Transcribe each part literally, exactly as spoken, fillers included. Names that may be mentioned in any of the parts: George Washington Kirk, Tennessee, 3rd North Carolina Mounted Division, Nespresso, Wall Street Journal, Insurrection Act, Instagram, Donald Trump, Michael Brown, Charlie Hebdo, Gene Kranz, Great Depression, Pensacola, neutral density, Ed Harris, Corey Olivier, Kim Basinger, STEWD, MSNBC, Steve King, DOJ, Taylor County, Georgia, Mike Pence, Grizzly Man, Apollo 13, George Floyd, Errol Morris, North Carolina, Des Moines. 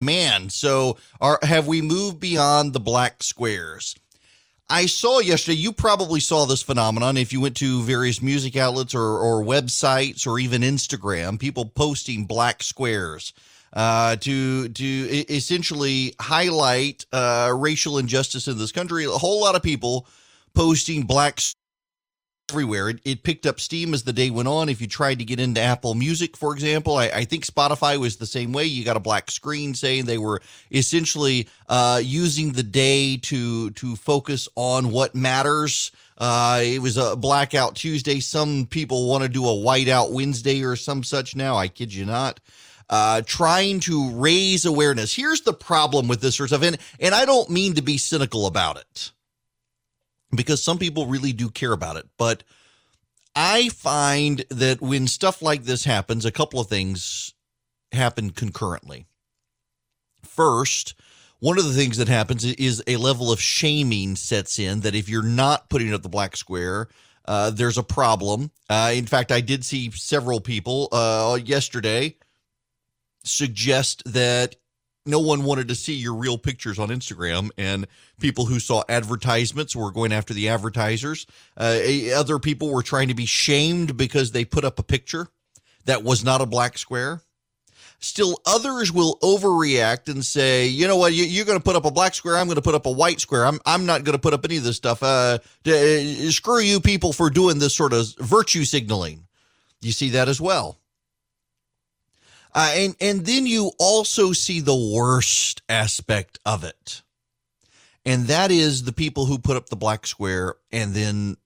man. So are, have we moved beyond the black squares? I saw yesterday, you probably saw this phenomenon if you went to various music outlets or, or websites or even Instagram, people posting black squares uh, to to essentially highlight uh, racial injustice in this country. A whole lot of people posting black squares everywhere. It, it picked up steam as the day went on. If you tried to get into Apple Music, for example, I, I think Spotify was the same way. You got a black screen saying they were essentially uh, using the day to to focus on what matters. Uh, it was a blackout Tuesday. Some people want to do a whiteout Wednesday or some such now. I kid you not. Uh, trying to raise awareness. Here's the problem with this sort of stuff, and, and I don't mean to be cynical about it, because some people really do care about it. But I find that when stuff like this happens, a couple of things happen concurrently. First, one of the things that happens is a level of shaming sets in that if you're not putting up the black square, uh, there's a problem. Uh, in fact, I did see several people uh, yesterday suggest that no one wanted to see your real pictures on Instagram, and people who saw advertisements were going after the advertisers. Uh, other people were trying to be shamed because they put up a picture that was not a black square. Still others will overreact and say, you know what, you're going to put up a black square. I'm going to put up a white square. I'm I'm not going to put up any of this stuff. Uh, screw you people for doing this sort of virtue signaling. You see that as well. Uh, and, and then you also see the worst aspect of it, and that is the people who put up the black square and then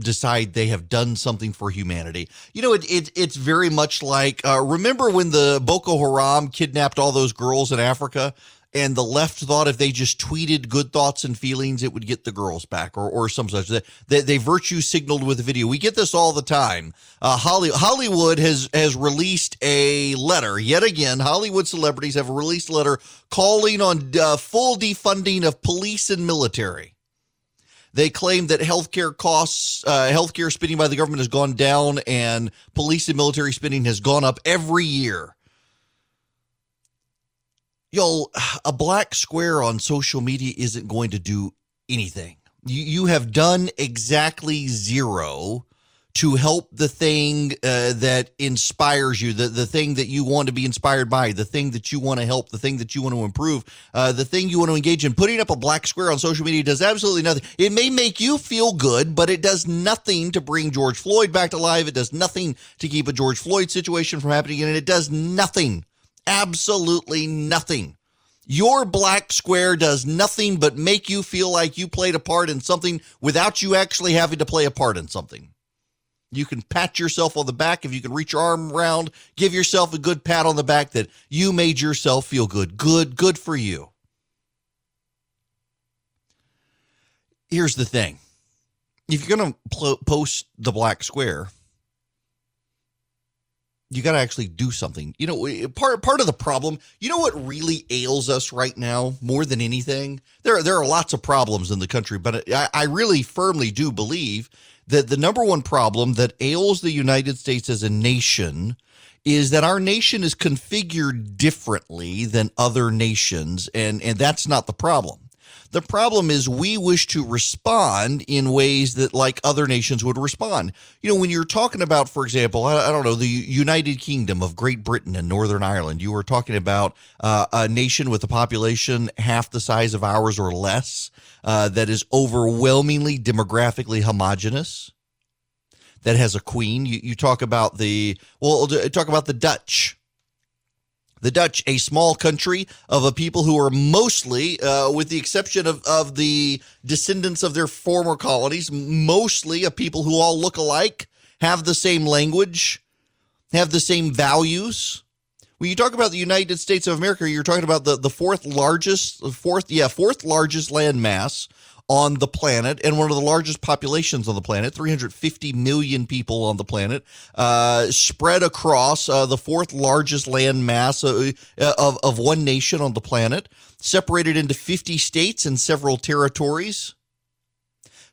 decide they have done something for humanity. You know, it, it it's very much like, uh, remember when the Boko Haram kidnapped all those girls in Africa, and the left thought if they just tweeted good thoughts and feelings, it would get the girls back, or or some such. They, they, they virtue signaled with a video. We get this all the time. Uh, Holly, Hollywood has, has released a letter. Yet again, Hollywood celebrities have released a letter calling on uh, full defunding of police and military. They claim that healthcare costs, uh, healthcare spending by the government has gone down, and police and military spending has gone up every year. Y'all, a black square on social media isn't going to do anything. You you have done exactly zero to help the thing uh, that inspires you, the, the thing that you want to be inspired by, the thing that you want to help, the thing that you want to improve, uh, the thing you want to engage in. Putting up a black square on social media does absolutely nothing. It may make you feel good, but it does nothing to bring George Floyd back to life. It does nothing to keep a George Floyd situation from happening, and it does nothing. Absolutely nothing. Your black square does nothing but make you feel like you played a part in something without you actually having to play a part in something. You can pat yourself on the back if you can reach your arm around, give yourself a good pat on the back that you made yourself feel good. Good, good for you. Here's the thing. If you're going to pl- post the black square, you got to actually do something. You know, part part of the problem, you know what really ails us right now more than anything? There, there are lots of problems in the country, but I, I really firmly do believe that the number one problem that ails the United States as a nation is that our nation is configured differently than other nations, and, and that's not the problem. The problem is we wish to respond in ways that like other nations would respond. You know, when you're talking about, for example, I, I don't know, the United Kingdom of Great Britain and Northern Ireland, you were talking about uh, a nation with a population half the size of ours or less, uh, that is overwhelmingly demographically homogenous, that has a queen. You, you talk about the, well, talk about the Dutch. The Dutch, a small country of a people who are mostly, uh, with the exception of, of the descendants of their former colonies, mostly a people who all look alike, have the same language, have the same values. When you talk about the United States of America, you're talking about the, the fourth largest, fourth, yeah, fourth largest land mass on the planet, and one of the largest populations on the planet, three hundred fifty million people on the planet, uh, spread across uh, the fourth largest land mass of, of, of one nation on the planet, separated into fifty states and several territories,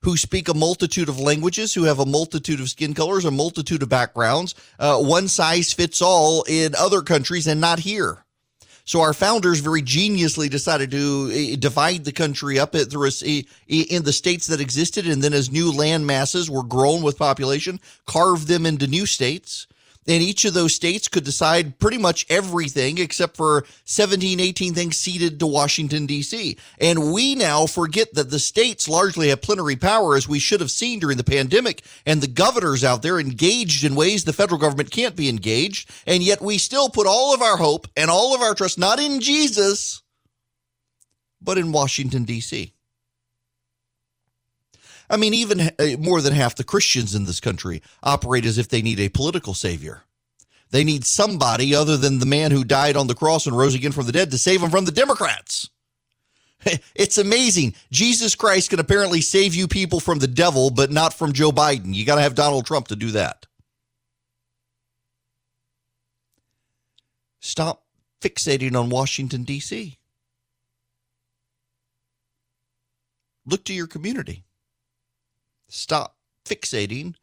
who speak a multitude of languages, who have a multitude of skin colors, a multitude of backgrounds. Uh, one size fits all in other countries and not here. So our founders very geniusly decided to divide the country up through a, in the states that existed, and then as new land masses were grown with population, carved them into new states. And each of those states could decide pretty much everything except for seventeen, eighteen things ceded to Washington, D C. And we now forget that the states largely have plenary power, as we should have seen during the pandemic, and the governors out there engaged in ways the federal government can't be engaged. And yet we still put all of our hope and all of our trust, not in Jesus, but in Washington, D C. I mean, even more than half the Christians in this country operate as if they need a political savior. They need somebody other than the man who died on the cross and rose again from the dead to save them from the Democrats. It's amazing. Jesus Christ can apparently save you people from the devil, but not from Joe Biden. You got to have Donald Trump to do that. Stop fixating on Washington, D C. Look to your community. Stop fixating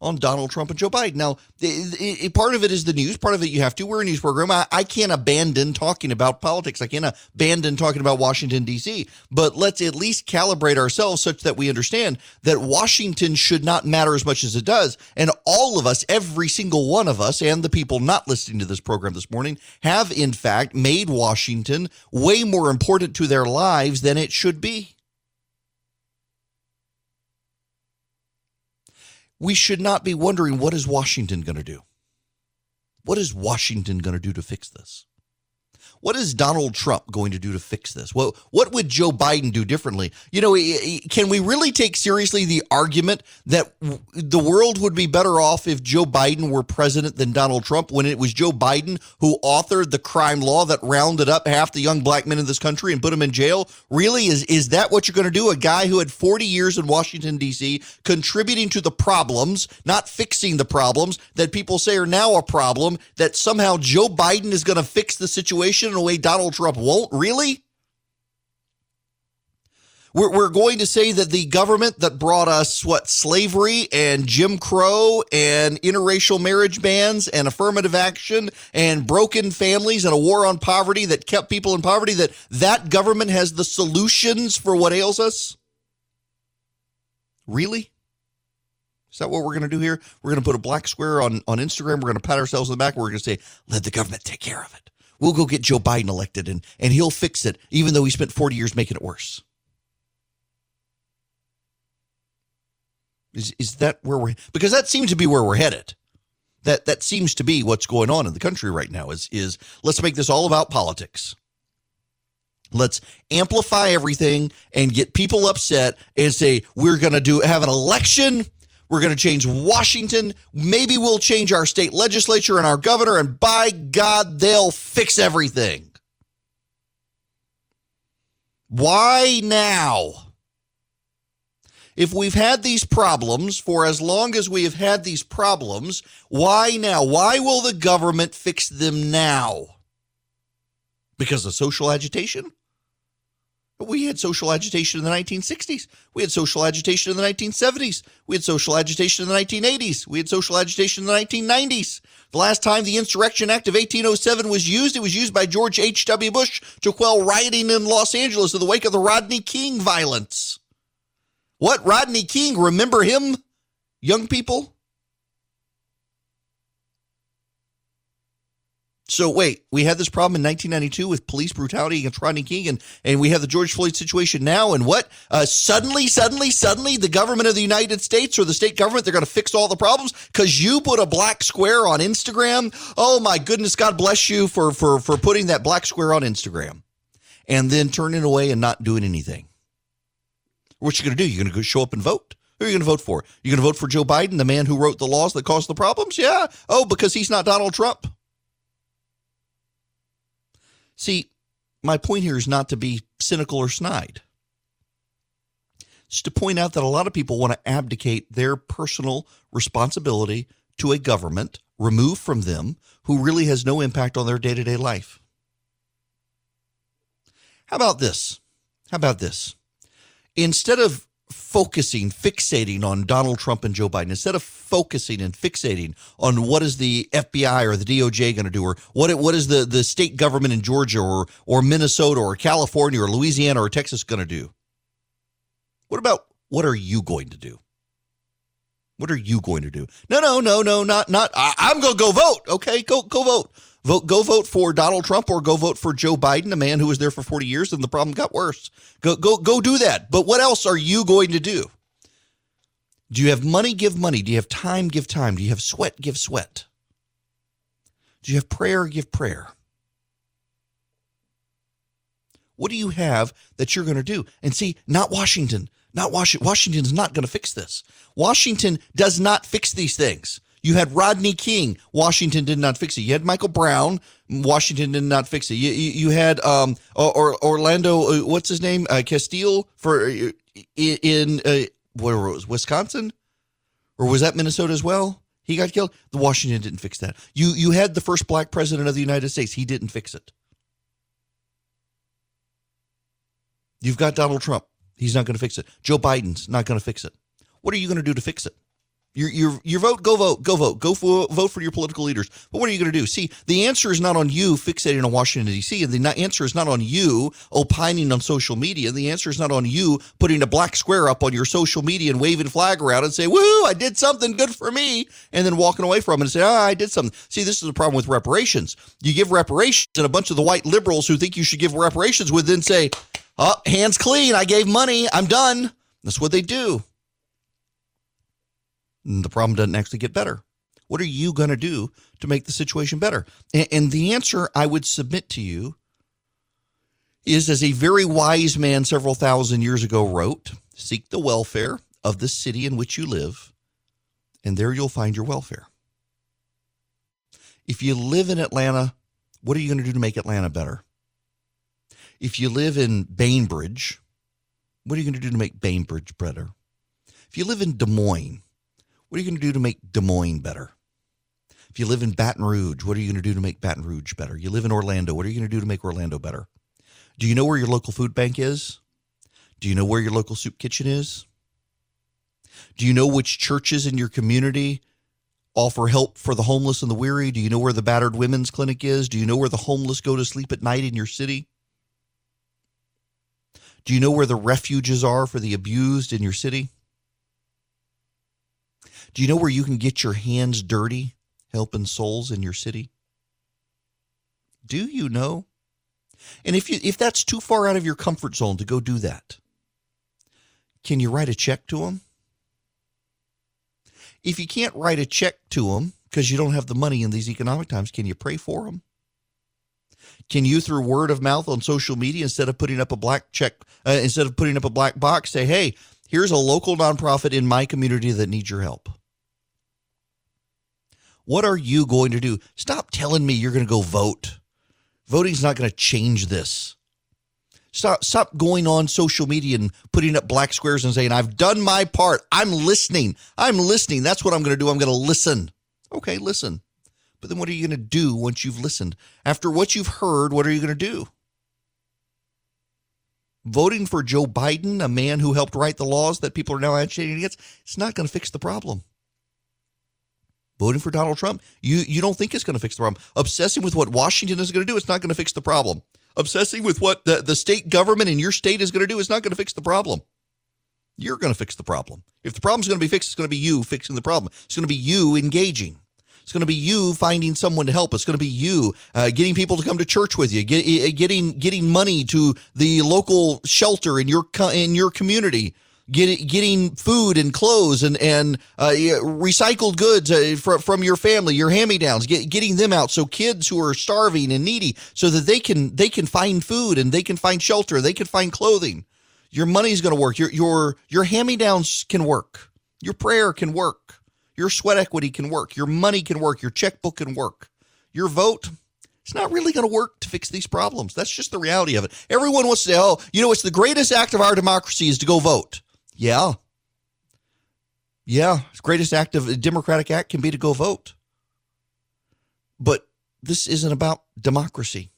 on Donald Trump and Joe Biden. Now, it, it, part of it is the news. Part of it you have to. We're a news program. I, I can't abandon talking about politics. I can't abandon talking about Washington, D C. But let's at least calibrate ourselves such that we understand that Washington should not matter as much as it does. And all of us, every single one of us, and the people not listening to this program this morning have, in fact, made Washington way more important to their lives than it should be. We should not be wondering, what is Washington going to do? What is Washington going to do to fix this? What is Donald Trump going to do to fix this? Well, what would Joe Biden do differently? You know, can we really take seriously the argument that the world would be better off if Joe Biden were president than Donald Trump, when it was Joe Biden who authored the crime law that rounded up half the young black men in this country and put them in jail? Really, is, is that what you're going to do? A guy who had forty years in Washington, D C, contributing to the problems, not fixing the problems that people say are now a problem, that somehow Joe Biden is going to fix the situation in a way Donald Trump won't? Really? We're, we're going to say that the government that brought us, what, slavery and Jim Crow and interracial marriage bans and affirmative action and broken families and a war on poverty that kept people in poverty, that that government has the solutions for what ails us? Really? Is that what we're going to do here? We're going to put a black square on, on Instagram. We're going to pat ourselves on the back. We're going to say, let the government take care of it. We'll go get Joe Biden elected, and, and he'll fix it, even though he spent forty years making it worse. Is is that where we're, because that seems to be where we're headed. That that seems to be what's going on in the country right now is, is let's make this all about politics. Let's amplify everything and get people upset and say, we're going to do have an election. We're going to change Washington. Maybe we'll change our state legislature and our governor, and by God, they'll fix everything. Why now? If we've had these problems for as long as we have had these problems, why now? Why will the government fix them now? Because of social agitation? We had social agitation in the nineteen sixties. We had social agitation in the nineteen seventies. We had social agitation in the nineteen eighties. We had social agitation in the nineteen nineties. The last time the Insurrection Act of eighteen oh seven was used, it was used by George H W Bush to quell rioting in Los Angeles in the wake of the Rodney King violence. What, Rodney King? Remember him, young people? So wait, we had this problem in nineteen ninety-two with police brutality against Rodney King, and, and we have the George Floyd situation now, and what? Uh, suddenly, suddenly, suddenly, the government of the United States or the state government, they're going to fix all the problems because you put a black square on Instagram? Oh my goodness, God bless you for, for, for putting that black square on Instagram and then turning away and not doing anything. What you going to do? You're going to go show up and vote? Who are you going to vote for? You're going to vote for Joe Biden, the man who wrote the laws that caused the problems? Yeah. Oh, because he's not Donald Trump. See, my point here is not to be cynical or snide. It's to point out that a lot of people want to abdicate their personal responsibility to a government removed from them who really has no impact on their day-to-day life. How about this? How about this? Instead of focusing, fixating on Donald Trump and Joe Biden, instead of focusing and fixating on what is the F B I or the D O J going to do, or what what is the, the state government in Georgia or or Minnesota or California or Louisiana or Texas going to do? What about what are you going to do? What are you going to do? No, no, no, no, not not. I, I'm going to go vote. Okay, go go vote. Vote, go vote for Donald Trump or go vote for Joe Biden, a man who was there for forty years and the problem got worse. Go, go, go do that. But what else are you going to do? Do you have money? Give money. Do you have time? Give time. Do you have sweat? Give sweat. Do you have prayer? Give prayer. What do you have that you're going to do? And see, not Washington, not Washington. Washington's not going to fix this. Washington does not fix these things. You had Rodney King. Washington did not fix it. You had Michael Brown. Washington did not fix it. You, you, you had um or, or Orlando. What's his name? Uh, Castile for in uh, where was Wisconsin, or was that Minnesota as well? He got killed. The Washington didn't fix that. You you had the first black president of the United States. He didn't fix it. You've got Donald Trump. He's not going to fix it. Joe Biden's not going to fix it. What are you going to do to fix it? Your, your, your vote, go vote, go vote, go for, vote for your political leaders. But what are you going to do? See, the answer is not on you fixating on Washington, D C, and the answer is not on you opining on social media. The answer is not on you putting a black square up on your social media and waving flag around and say, woo, I did something good for me, and then walking away from it and say, ah, I did something. See, this is the problem with reparations. You give reparations, and a bunch of the white liberals who think you should give reparations would then say, oh, hands clean, I gave money, I'm done. That's what they do. And the problem doesn't actually get better. What are you going to do to make the situation better? And, and the answer I would submit to you is, as a very wise man several thousand years ago wrote, seek the welfare of the city in which you live, and there you'll find your welfare. If you live in Atlanta, what are you going to do to make Atlanta better? If you live in Bainbridge, what are you going to do to make Bainbridge better? If you live in Des Moines, what are you going to do to make Des Moines better? If you live in Baton Rouge, what are you going to do to make Baton Rouge better? You live in Orlando, what are you going to do to make Orlando better? Do you know where your local food bank is? Do you know where your local soup kitchen is? Do you know which churches in your community offer help for the homeless and the weary? Do you know where the battered women's clinic is? Do you know where the homeless go to sleep at night in your city? Do you know where the refuges are for the abused in your city? Do you know where you can get your hands dirty helping souls in your city? Do you know? And if you if that's too far out of your comfort zone to go do that, can you write a check to them? If you can't write a check to them because you don't have the money in these economic times, can you pray for them? Can you, through word of mouth on social media, instead of putting up a black check, uh, instead of putting up a black box, say, hey, here's a local nonprofit in my community that needs your help. What are you going to do? Stop telling me you're going to go vote. Voting's not going to change this. Stop, stop going on social media and putting up black squares and saying, I've done my part. I'm listening. I'm listening. That's what I'm going to do. I'm going to listen. Okay, listen. But then what are you going to do once you've listened? After what you've heard, what are you going to do? Voting for Joe Biden, a man who helped write the laws that people are now agitating against, it's not going to fix the problem. Voting for Donald Trump, you, you don't think it's going to fix the problem. Obsessing with what Washington is going to do, it's not going to fix the problem. Obsessing with what the, the state government in your state is going to do, it's not going to fix the problem. You're going to fix the problem. If the problem's going to be fixed, it's going to be you fixing the problem. It's going to be you engaging. It's going to be you finding someone to help. It's going to be you uh, getting people to come to church with you, get, getting getting money to the local shelter in your in your community, get, getting food and clothes and and uh, recycled goods uh, from from your family, your hand-me-downs, get, getting them out so kids who are starving and needy, so that they can they can find food and they can find shelter, they can find clothing. Your money's going to work. Your your your hand-me-downs can work. Your prayer can work. Your sweat equity can work. Your money can work. Your checkbook can work. Your vote, it's not really going to work to fix these problems. That's just the reality of it. Everyone wants to say, oh, you know, it's the greatest act of our democracy is to go vote. Yeah. Yeah. The greatest act of a democratic act can be to go vote. But this isn't about democracy.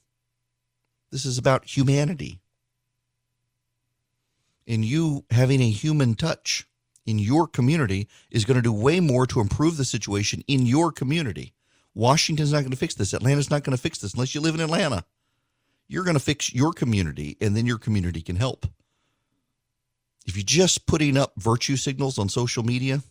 This is about humanity. in you having a human touch in your community is going to do way more to improve the situation in your community. Washington's not going to fix this. Atlanta's not going to fix this unless you live in Atlanta. You're going to fix your community, and then your community can help. If you're just putting up virtue signals on social media,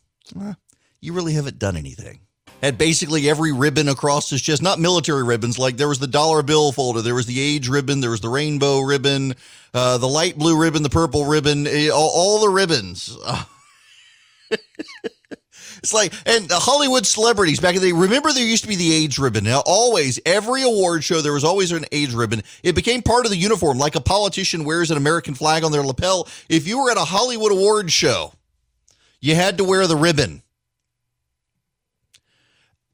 eh, you really haven't done anything. Had basically every ribbon across his chest, not military ribbons, like there was the dollar bill folder, there was the age ribbon, there was the rainbow ribbon, uh, the light blue ribbon, the purple ribbon, all, all the ribbons. It's like, and the Hollywood celebrities back in the day, remember there used to be the age ribbon. Now, always, every award show, there was always an age ribbon. It became part of the uniform, like a politician wears an American flag on their lapel. If you were at a Hollywood award show, you had to wear the ribbon.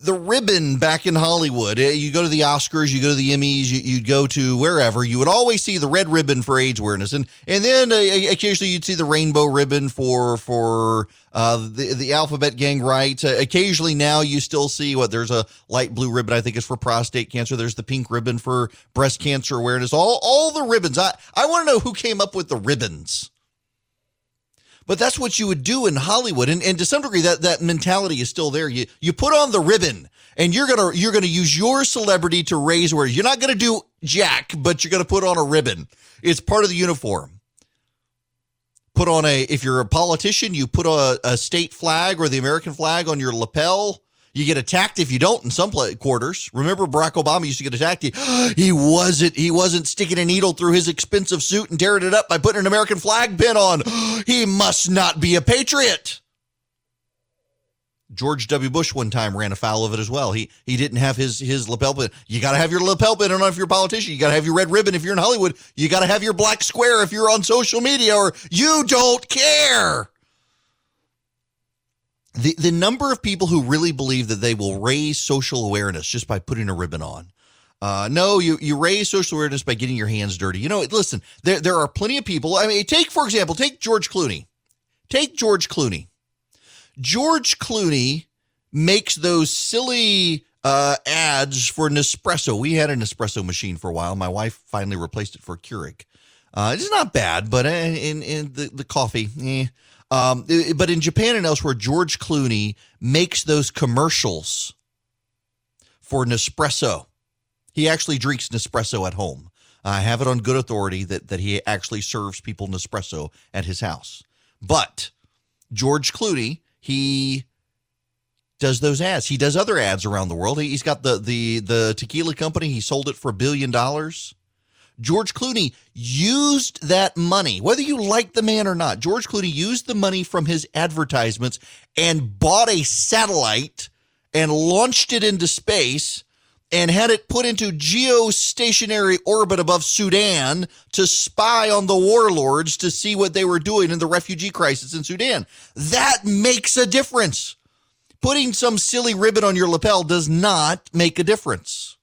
The ribbon back in Hollywood, you go to the Oscars, you go to the Emmys, you, you'd go to wherever, you would always see the red ribbon for AIDS awareness. And and then uh, occasionally you'd see the rainbow ribbon for for uh, the, the alphabet gang rights. Uh, occasionally now you still see what there's a light blue ribbon, I think it's for prostate cancer. There's the pink ribbon for breast cancer awareness. All, all the ribbons. I, I want to know who came up with the ribbons. But that's what you would do in Hollywood. And, and to some degree, that, that mentality is still there. You you put on the ribbon and you're going to you're gonna use your celebrity to raise awareness. You're not going to do jack, but you're going to put on a ribbon. It's part of the uniform. Put on a, if you're a politician, you put a, a state flag or the American flag on your lapel. You get attacked if you don't in some quarters. Remember Barack Obama used to get attacked. He, he wasn't he wasn't sticking a needle through his expensive suit and tearing it up by putting an American flag pin on. He must not be a patriot. George W. Bush one time ran afoul of it as well. He he didn't have his his lapel pin. You got to have your lapel pin on if you're a politician. You got to have your red ribbon if you're in Hollywood. You got to have your black square if you're on social media, or you don't care. The the number of people who really believe that they will raise social awareness just by putting a ribbon on. Uh, no, you, you raise social awareness by getting your hands dirty. You know, listen, there, there are plenty of people. I mean, take, for example, take George Clooney. Take George Clooney. George Clooney makes those silly uh, ads for Nespresso. We had an Nespresso machine for a while. My wife finally replaced it for Keurig. Uh, it's not bad, but in, in the, the coffee, eh. Um, but in Japan and elsewhere, George Clooney makes those commercials for Nespresso. He actually drinks Nespresso at home. I have it on good authority that, that he actually serves people Nespresso at his house. But George Clooney, he does those ads. He does other ads around the world. He's got the, the, the tequila company. He sold it for a billion dollars. George Clooney used that money, whether you like the man or not. George Clooney used the money from his advertisements and bought a satellite and launched it into space and had it put into geostationary orbit above Sudan to spy on the warlords to see what they were doing in the refugee crisis in Sudan. That makes a difference. Putting some silly ribbon on your lapel does not make a difference.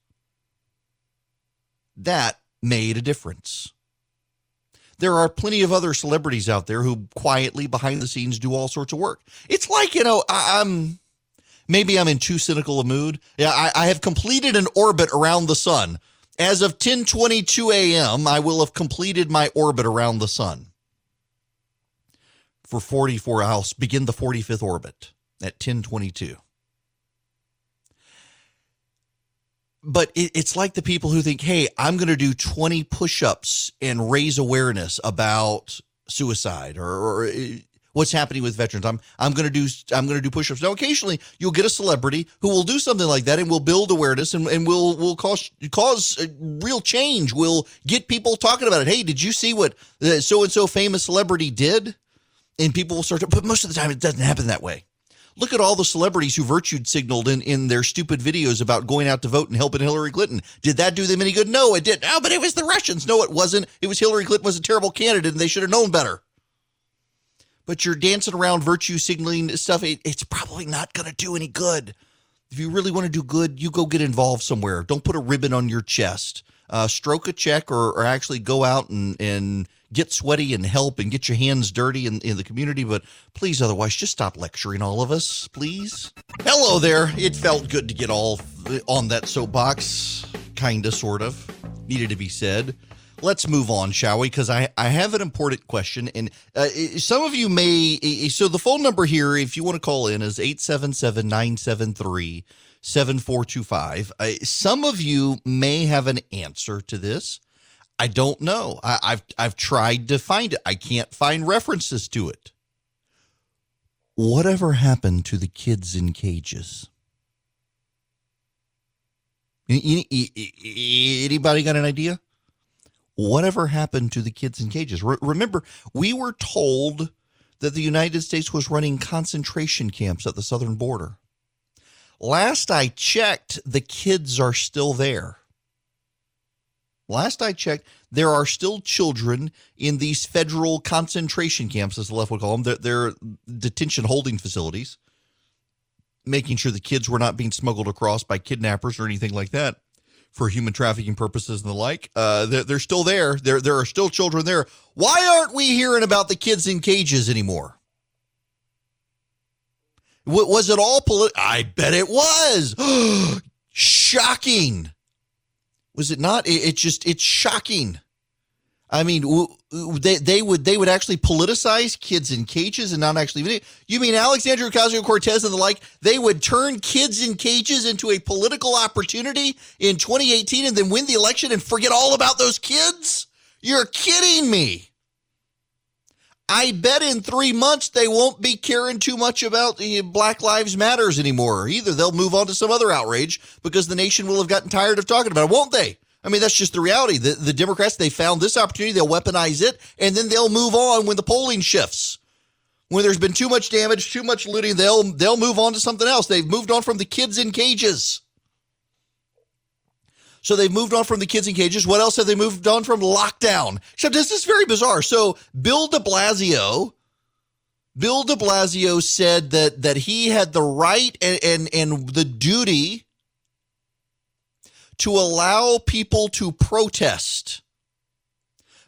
That made a difference. There are plenty of other celebrities out there who quietly behind the scenes do all sorts of work. It's like, you know, I, I'm maybe I'm in too cynical a mood. Yeah, I, I have completed an orbit around the sun. As of ten twenty-two a.m., I will have completed my orbit around the sun. For forty-four, I'll begin the forty-fifth orbit at ten twenty-two. But it's like the people who think, hey, I'm going to do twenty push-ups and raise awareness about suicide or, or what's happening with veterans. I'm I'm going to do I'm going to do push-ups. Now, occasionally you'll get a celebrity who will do something like that and will build awareness and, and will will cause cause real change. Will get people talking about it. Hey, did you see what so-and-so famous celebrity did? And people will start to, but most of the time it doesn't happen that way. Look at all the celebrities who virtue signaled in, in their stupid videos about going out to vote and helping Hillary Clinton. Did that do them any good? No, it didn't. Oh, but it was the Russians. No, it wasn't. It was Hillary Clinton was a terrible candidate and they should have known better. But you're dancing around virtue signaling stuff. It, it's probably not going to do any good. If you really want to do good, you go get involved somewhere. Don't put a ribbon on your chest. Uh, stroke a check or, or actually go out and, and get sweaty and help and get your hands dirty in, in the community. But please, otherwise, just stop lecturing all of us, please. Hello there. It felt good to get all on that soapbox. Kind of, sort of. Needed to be said. let's move on, shall we? Because I, I have an important question. And uh, some of you may – so the phone number here, if you want to call in, is eight seven seven, nine seven three, seven four two five. Uh, some of you may have an answer to this. I don't know. I, I've I've tried to find it. I can't find references to it. Whatever happened to the kids in cages? Anybody got an idea? Whatever happened to the kids in cages? Re- remember, we were told that the United States was running concentration camps at the southern border. Last I checked, the kids are still there. Last I checked, there are still children in these federal concentration camps, as the left would call them. They're, they're detention holding facilities, making sure the kids were not being smuggled across by kidnappers or anything like that for human trafficking purposes and the like. Uh, they're, they're still there. There, there are still children there. Why aren't we hearing about the kids in cages anymore? W- was it all political? I bet it was. Shocking. Was it not? It, it just, it's shocking. I mean, w- w- they, they would, they would actually politicize kids in cages and not actually video. You mean Alexandria Ocasio-Cortez and the like, they would turn kids in cages into a political opportunity in twenty eighteen and then win the election and forget all about those kids? You're kidding me. I bet in three months they won't be caring too much about the Black Lives Matters anymore either. They'll move on to some other outrage because the nation will have gotten tired of talking about it, won't they? I mean, that's just the reality. The, the Democrats, they found this opportunity, they'll weaponize it, and then they'll move on when the polling shifts. When there's been too much damage, too much looting, they'll they'll move on to something else. They've moved on from the kids in cages. So they've moved on from the kids in cages. What else have they moved on from? Lockdown. Except this is very bizarre. So Bill de Blasio, Bill de Blasio said that that he had the right and, and, and the duty to allow people to protest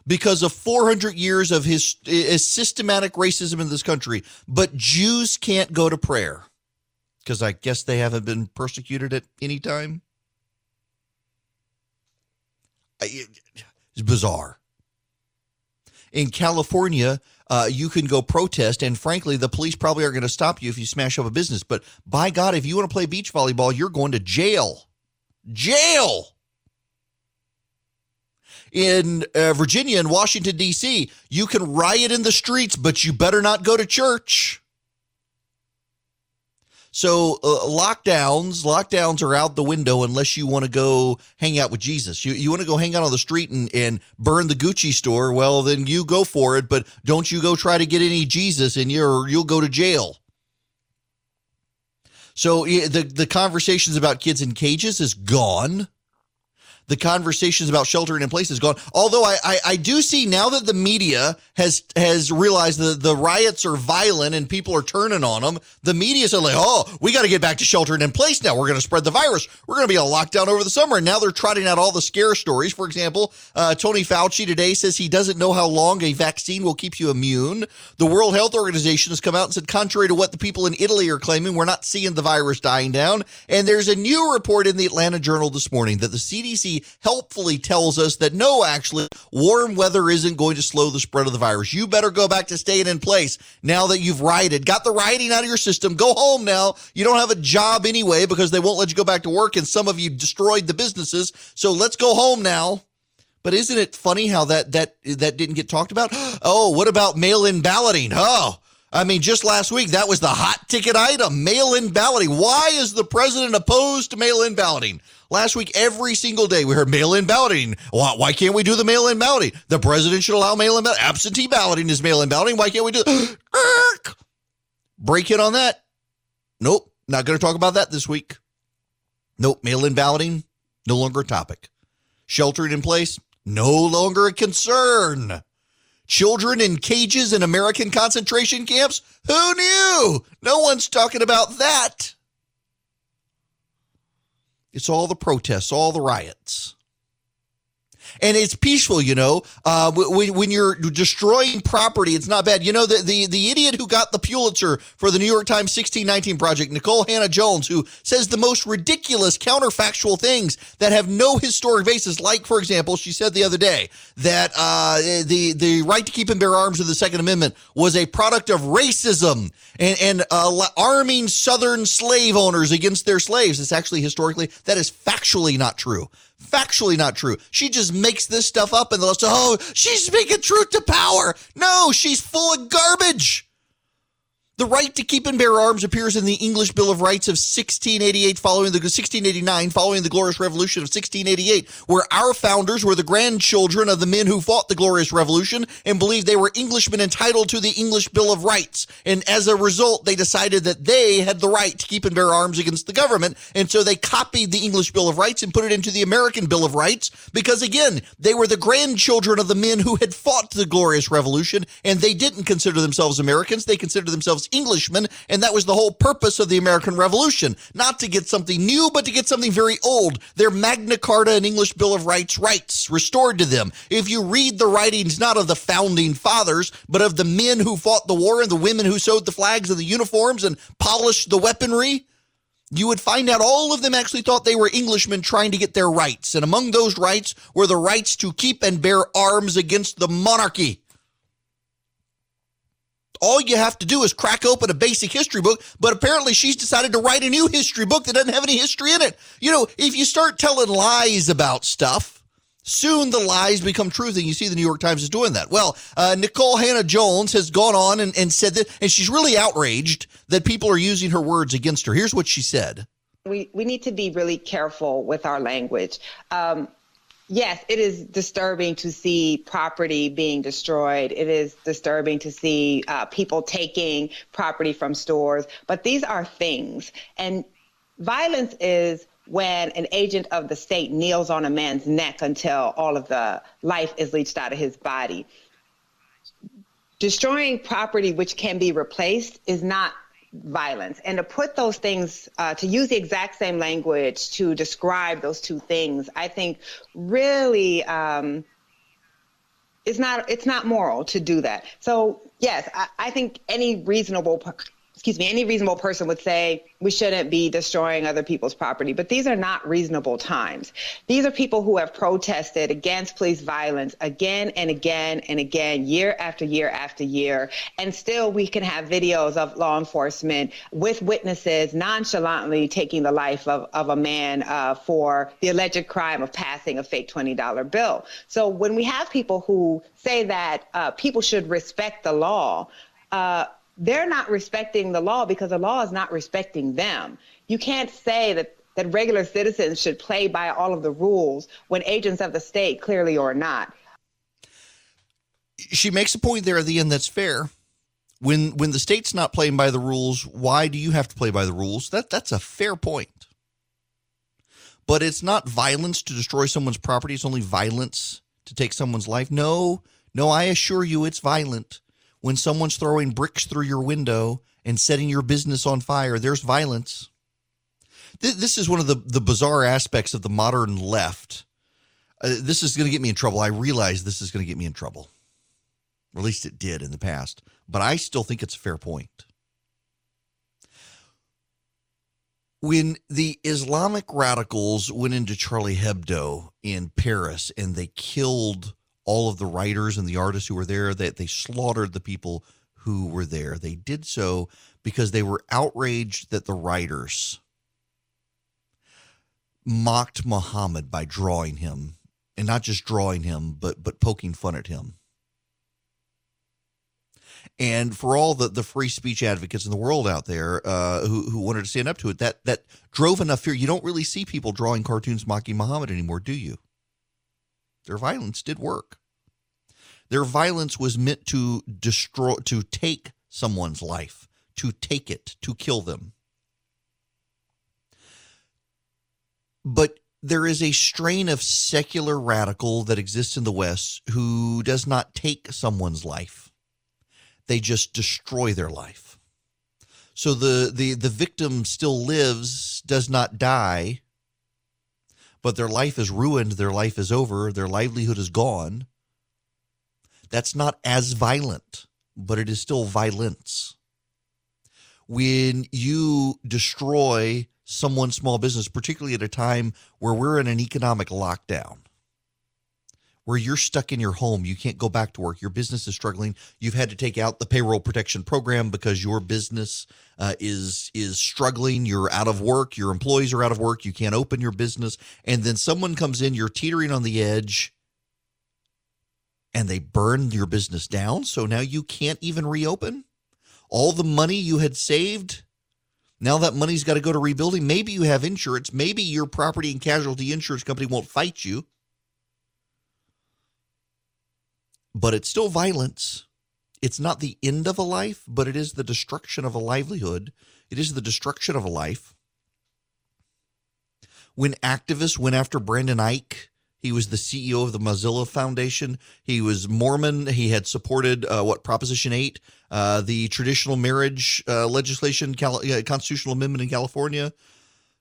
because of four hundred years of his, his systematic racism in this country. But Jews can't go to prayer because I guess they haven't been persecuted at any time. It's bizarre. In California, uh, you can go protest, and frankly, the police probably aren't going to stop you if you smash up a business. But by God, if you want to play beach volleyball, you're going to jail. Jail! In uh, Virginia and Washington, D C, you can riot in the streets, but you better not go to church. So uh, lockdowns, lockdowns are out the window unless you want to go hang out with Jesus. You you want to go hang out on the street and, and burn the Gucci store, well, then you go for it, but don't you go try to get any Jesus in you or you'll go to jail. So the, the conversations about kids in cages is gone. The conversations about sheltering in place is gone. Although I, I, I do see now that the media has has realized that the riots are violent and people are turning on them, the media said, like, oh, we got to get back to sheltering in place now. We're going to spread the virus. We're going to be on lockdown over the summer. And now they're trotting out all the scare stories. For example, uh, Tony Fauci today says he doesn't know how long a vaccine will keep you immune. The World Health Organization has come out and said, contrary to what the people in Italy are claiming, we're not seeing the virus dying down. And there's a new report in the Atlanta Journal this morning that the C D C helpfully tells us that no, actually, warm weather isn't going to slow the spread of the virus. You better go back to staying in place now that you've rioted. Got the rioting out of your system. Go home now. You don't have a job anyway because they won't let you go back to work, and some of you destroyed the businesses. So let's go home now. But isn't it funny how that that that didn't get talked about? Oh, what about mail-in balloting? Oh, I mean, just last week, that was the hot ticket item, mail-in balloting. Why is the president opposed to mail-in balloting? Last week, every single day, we heard mail-in balloting. Why, why can't we do the mail-in balloting? The president should allow mail-in balloting. Absentee balloting is mail-in balloting. Why can't we do it? Break in on that. Nope, not going to talk about that this week. Nope, mail-in balloting, no longer a topic. Sheltering in place, no longer a concern. Children in cages in American concentration camps? Who knew? No one's talking about that. It's all the protests, all the riots. and it's peaceful, you know. Uh, when, when you're destroying property, it's not bad. You know, the, the, the idiot who got the Pulitzer for the New York Times sixteen nineteen Project, Nicole Hannah-Jones, who says the most ridiculous counterfactual things that have no historic basis. Like, for example, she said the other day that uh, the, the right to keep and bear arms of the Second Amendment was a product of racism and, and uh, arming Southern slave owners against their slaves. It's actually historically, that is factually not true. Factually not true. She just makes this stuff up and they'll say, oh, she's speaking truth to power. No, she's full of garbage. The right to keep and bear arms appears in the English Bill of Rights of sixteen eighty-eight following the sixteen eighty-nine following the Glorious Revolution of sixteen eighty-eight, where our founders were the grandchildren of the men who fought the Glorious Revolution and believed they were Englishmen entitled to the English Bill of Rights. And as a result, they decided that they had the right to keep and bear arms against the government. And so they copied the English Bill of Rights and put it into the American Bill of Rights because, again, they were the grandchildren of the men who had fought the Glorious Revolution, and they didn't consider themselves Americans. They considered themselves Englishmen, and that was the whole purpose of the American Revolution, not to get something new, but to get something very old. Their Magna Carta and English Bill of Rights rights restored to them. If you read the writings not of the founding fathers, but of the men who fought the war and the women who sewed the flags and the uniforms and polished the weaponry, you would find out all of them actually thought they were Englishmen trying to get their rights. And among those rights were the rights to keep and bear arms against the monarchy. All you have to do is crack open a basic history book, but apparently she's decided to write a new history book that doesn't have any history in it. You know, if you start telling lies about stuff, soon the lies become truth, and you see the New York Times is doing that. Well, uh, Nicole Hannah-Jones has gone on and, and said that, and she's really outraged that people are using her words against her. Here's what she said. We, we need to be really careful with our language. Um, Yes, it is disturbing to see property being destroyed. It is disturbing to see uh, people taking property from stores. But these are things. And violence is when an agent of the state kneels on a man's neck until all of the life is leached out of his body. Destroying property which can be replaced is not violence. And to put those things, uh, to use the exact same language to describe those two things, I think really um, it's not it's not moral to do that. So yes, I, I think any reasonable, excuse me, any reasonable person would say we shouldn't be destroying other people's property. But these are not reasonable times. These are people who have protested against police violence again and again and again, year after year after year. And still we can have videos of law enforcement with witnesses nonchalantly taking the life of, of a man uh, for the alleged crime of passing a fake twenty dollar bill. So when we have people who say that uh, people should respect the law, uh, they're not respecting the law because the law is not respecting them. You can't say that, that regular citizens should play by all of the rules when agents of the state clearly are not. She makes a point there at the end that's fair. When when the state's not playing by the rules, why do you have to play by the rules? That that's a fair point. But it's not violence to destroy someone's property. It's only violence to take someone's life. No, no, I assure you it's violent. When someone's throwing bricks through your window and setting your business on fire, there's violence. This is one of the, the bizarre aspects of the modern left. Uh, this is going to get me in trouble. I realize this is going to get me in trouble. Or at least it did in the past. But I still think it's a fair point. When the Islamic radicals went into Charlie Hebdo in Paris and they killed all of the writers and the artists who were there, that they, they slaughtered the people who were there. They did so because they were outraged that the writers mocked Muhammad by drawing him, and not just drawing him, but but poking fun at him. And for all the, the free speech advocates in the world out there uh, who, who wanted to stand up to it, that that drove enough fear. You don't really see people drawing cartoons mocking Muhammad anymore, do you? Their violence did work. Their violence was meant to destroy, to take someone's life, to take it, to kill them. But there is a strain of secular radical that exists in the West who does not take someone's life. They just destroy their life. So the, the, the victim still lives, does not die, but their life is ruined, their life is over, their livelihood is gone. That's not as violent, but it is still violence. When you destroy someone's small business, particularly at a time where we're in an economic lockdown, where you're stuck in your home, you can't go back to work, your business is struggling, you've had to take out the payroll protection program because your business uh, is is struggling, you're out of work, your employees are out of work, you can't open your business, and then someone comes in, you're teetering on the edge, and they burn your business down, so now you can't even reopen. All the money you had saved, now that money's got to go to rebuilding. Maybe you have insurance, maybe your property and casualty insurance company won't fight you, but it's still violence. It's not the end of a life, but it is the destruction of a livelihood. It is the destruction of a life. When activists went after Brandon Ike, he was the C E O of the Mozilla Foundation. He was Mormon. He had supported, uh, what, Proposition eight, uh, the traditional marriage uh, legislation, Cal- uh, constitutional amendment in California.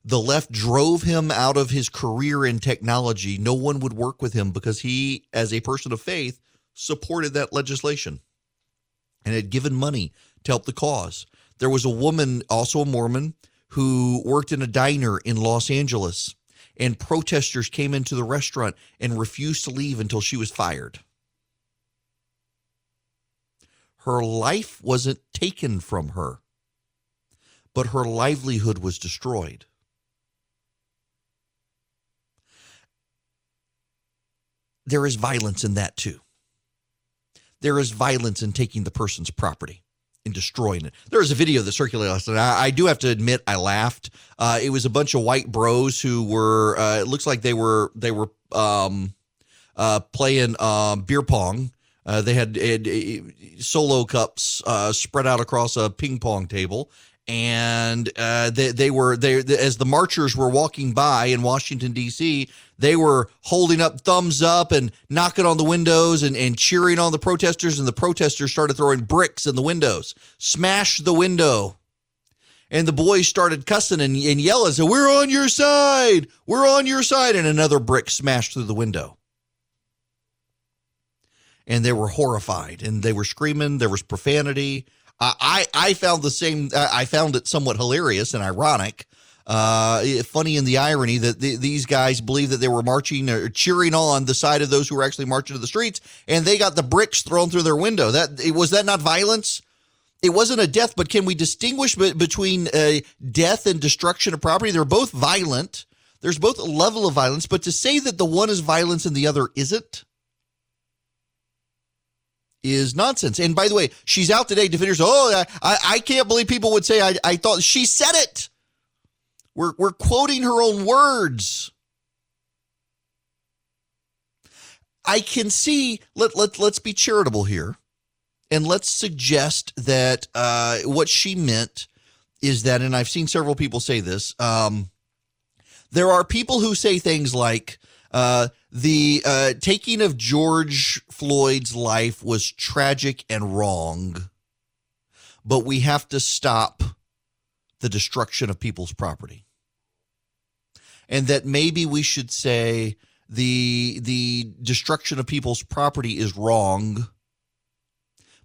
The left drove him out of his career in technology. No one would work with him because he, as a person of faith, supported that legislation and had given money to help the cause. There was a woman, also a Mormon, who worked in a diner in Los Angeles, and protesters came into the restaurant and refused to leave until she was fired. Her life wasn't taken from her, but her livelihood was destroyed. There is violence in that too. There is violence in taking the person's property and destroying it. There was a video that circulated last night. I, I do have to admit, I laughed. Uh, it was a bunch of white bros who were. Uh, it looks like they were they were um, uh, playing um, beer pong. Uh, they had, had uh, solo cups uh, spread out across a ping pong table, and uh, they they were they as the marchers were walking by in Washington D C. They were holding up thumbs up and knocking on the windows and, and cheering on the protesters, and the protesters started throwing bricks in the windows. Smash the window. And the boys started cussing and, and yelling, so we're on your side, we're on your side. And another brick smashed through the window. And they were horrified and they were screaming. There was profanity. I, I, I found the same, I found it somewhat hilarious and ironic. Uh, funny in the irony that th- these guys believe that they were marching or cheering on the side of those who were actually marching to the streets, and they got the bricks thrown through their window. That was that not violence? It wasn't a death, but can we distinguish be- between uh, death and destruction of property? They're both violent. There's both a level of violence, but to say that the one is violence and the other isn't is nonsense. And by the way, she's out today defending herself. Oh, I, I can't believe people would say I, I thought she said it. We're we're quoting her own words. I can see, let, let, let's be charitable here, and let's suggest that uh, what she meant is that, and I've seen several people say this, um, there are people who say things like, uh, the uh, taking of George Floyd's life was tragic and wrong, but we have to stop the destruction of people's property. And that maybe we should say the the destruction of people's property is wrong,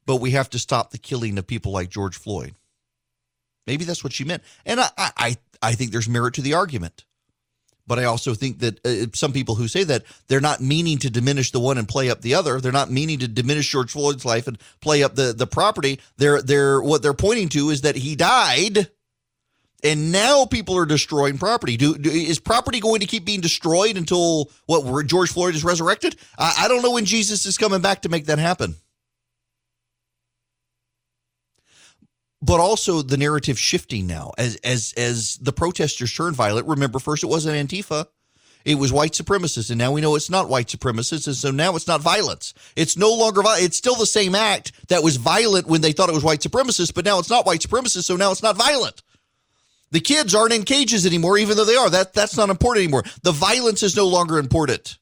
but we have to stop the killing of people like George Floyd. Maybe that's what she meant. And I I, I think there's merit to the argument. But I also think that uh, some people who say that, they're not meaning to diminish the one and play up the other. They're not meaning to diminish George Floyd's life and play up the, the property. They're, they're, what they're pointing to is that he died, and now people are destroying property. Do, do is property going to keep being destroyed until what George Floyd is resurrected? I, I don't know when Jesus is coming back to make that happen. But also the narrative shifting now as as as the protesters turn violent. Remember, first it wasn't Antifa, it was white supremacists, and now we know it's not white supremacists, and so now it's not violence. It's no longer violent. It's still the same act that was violent when they thought it was white supremacists, but now it's not white supremacists, so now it's not violent. The kids aren't in cages anymore, even though they are. That, that's not important anymore. The violence is no longer important.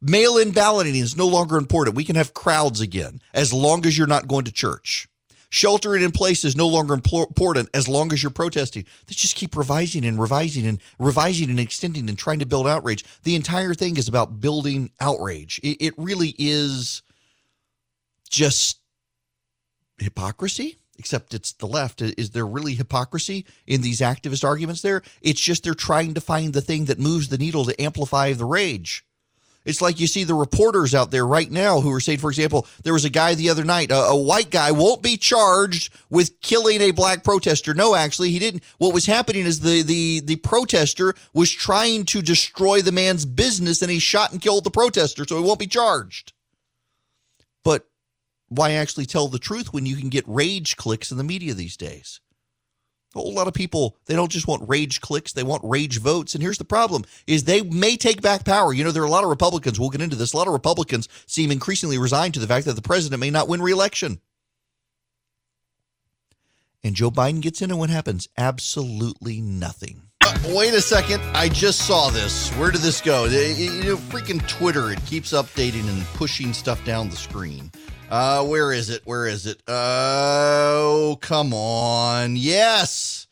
Mail-in balloting is no longer important. We can have crowds again, as long as you're not going to church. Sheltering in place is no longer important as long as you're protesting. They just keep revising and revising and revising and extending and trying to build outrage. The entire thing is about building outrage. It, it really is just hypocrisy, except it's the left. Is there really hypocrisy in these activist arguments there? It's just they're trying to find the thing that moves the needle to amplify the rage. It's like you see the reporters out there right now who are saying, for example, there was a guy the other night, a, a white guy won't be charged with killing a black protester. No, actually, he didn't. What was happening is the the the protester was trying to destroy the man's business, and he shot and killed the protester, so he won't be charged. But why actually tell the truth when you can get rage clicks in the media these days? A whole lot of people, they don't just want rage clicks, they want rage votes. And here's the problem, is they may take back power. You know, there are a lot of Republicans, we'll get into this, a lot of Republicans seem increasingly resigned to the fact that the president may not win re-election. And Joe Biden gets in, and what happens? Absolutely nothing. Uh, wait a second, I just saw this. Where did this go? You know, freaking Twitter, it keeps updating and pushing stuff down the screen. Uh, where is it? Where is it? Oh, come on. Yes.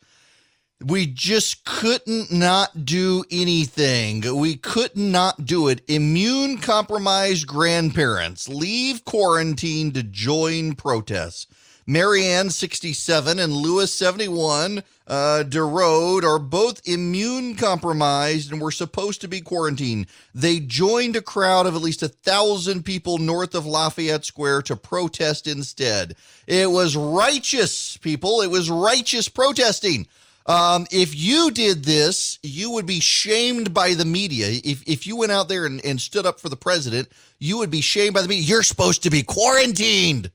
We just couldn't not do anything. We could not do it. Immune compromised grandparents leave quarantine to join protests. Marianne, sixty-seven, and Lewis, seventy-one, uh, DeRode are both immune compromised and were supposed to be quarantined. They joined a crowd of at least a thousand people north of Lafayette Square to protest instead. It was righteous, people. It was righteous protesting. Um, if you did this, you would be shamed by the media. If if you went out there and, and stood up for the president, you would be shamed by the media. You're supposed to be quarantined.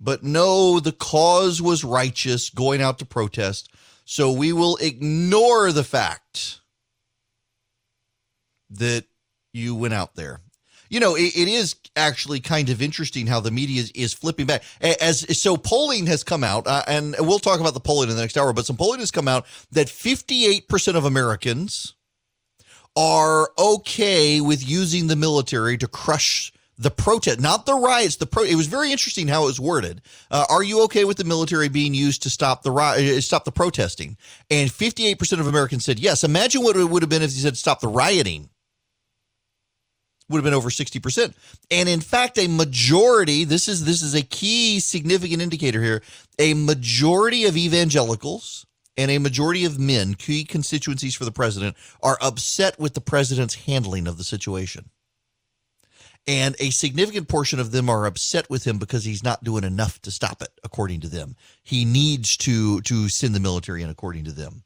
But no, the cause was righteous, going out to protest. So we will ignore the fact that you went out there. You know, it, it is actually kind of interesting how the media is, is flipping back. As, as so polling has come out, uh, and we'll talk about the polling in the next hour, but some polling has come out that fifty-eight percent of Americans are okay with using the military to crush the protest, not the riots, the pro. It was very interesting how it was worded. Uh, are you okay with the military being used to stop the riot, stop the protesting? And fifty-eight percent of Americans said yes. Imagine what it would have been if they said stop the rioting. Would have been over sixty percent. And in fact, a majority, this is this is a key significant indicator here, a majority of evangelicals and a majority of men, key constituencies for the president, are upset with the president's handling of the situation. And a significant portion of them are upset with him because he's not doing enough to stop it, according to them. He needs to to send the military in, according to them.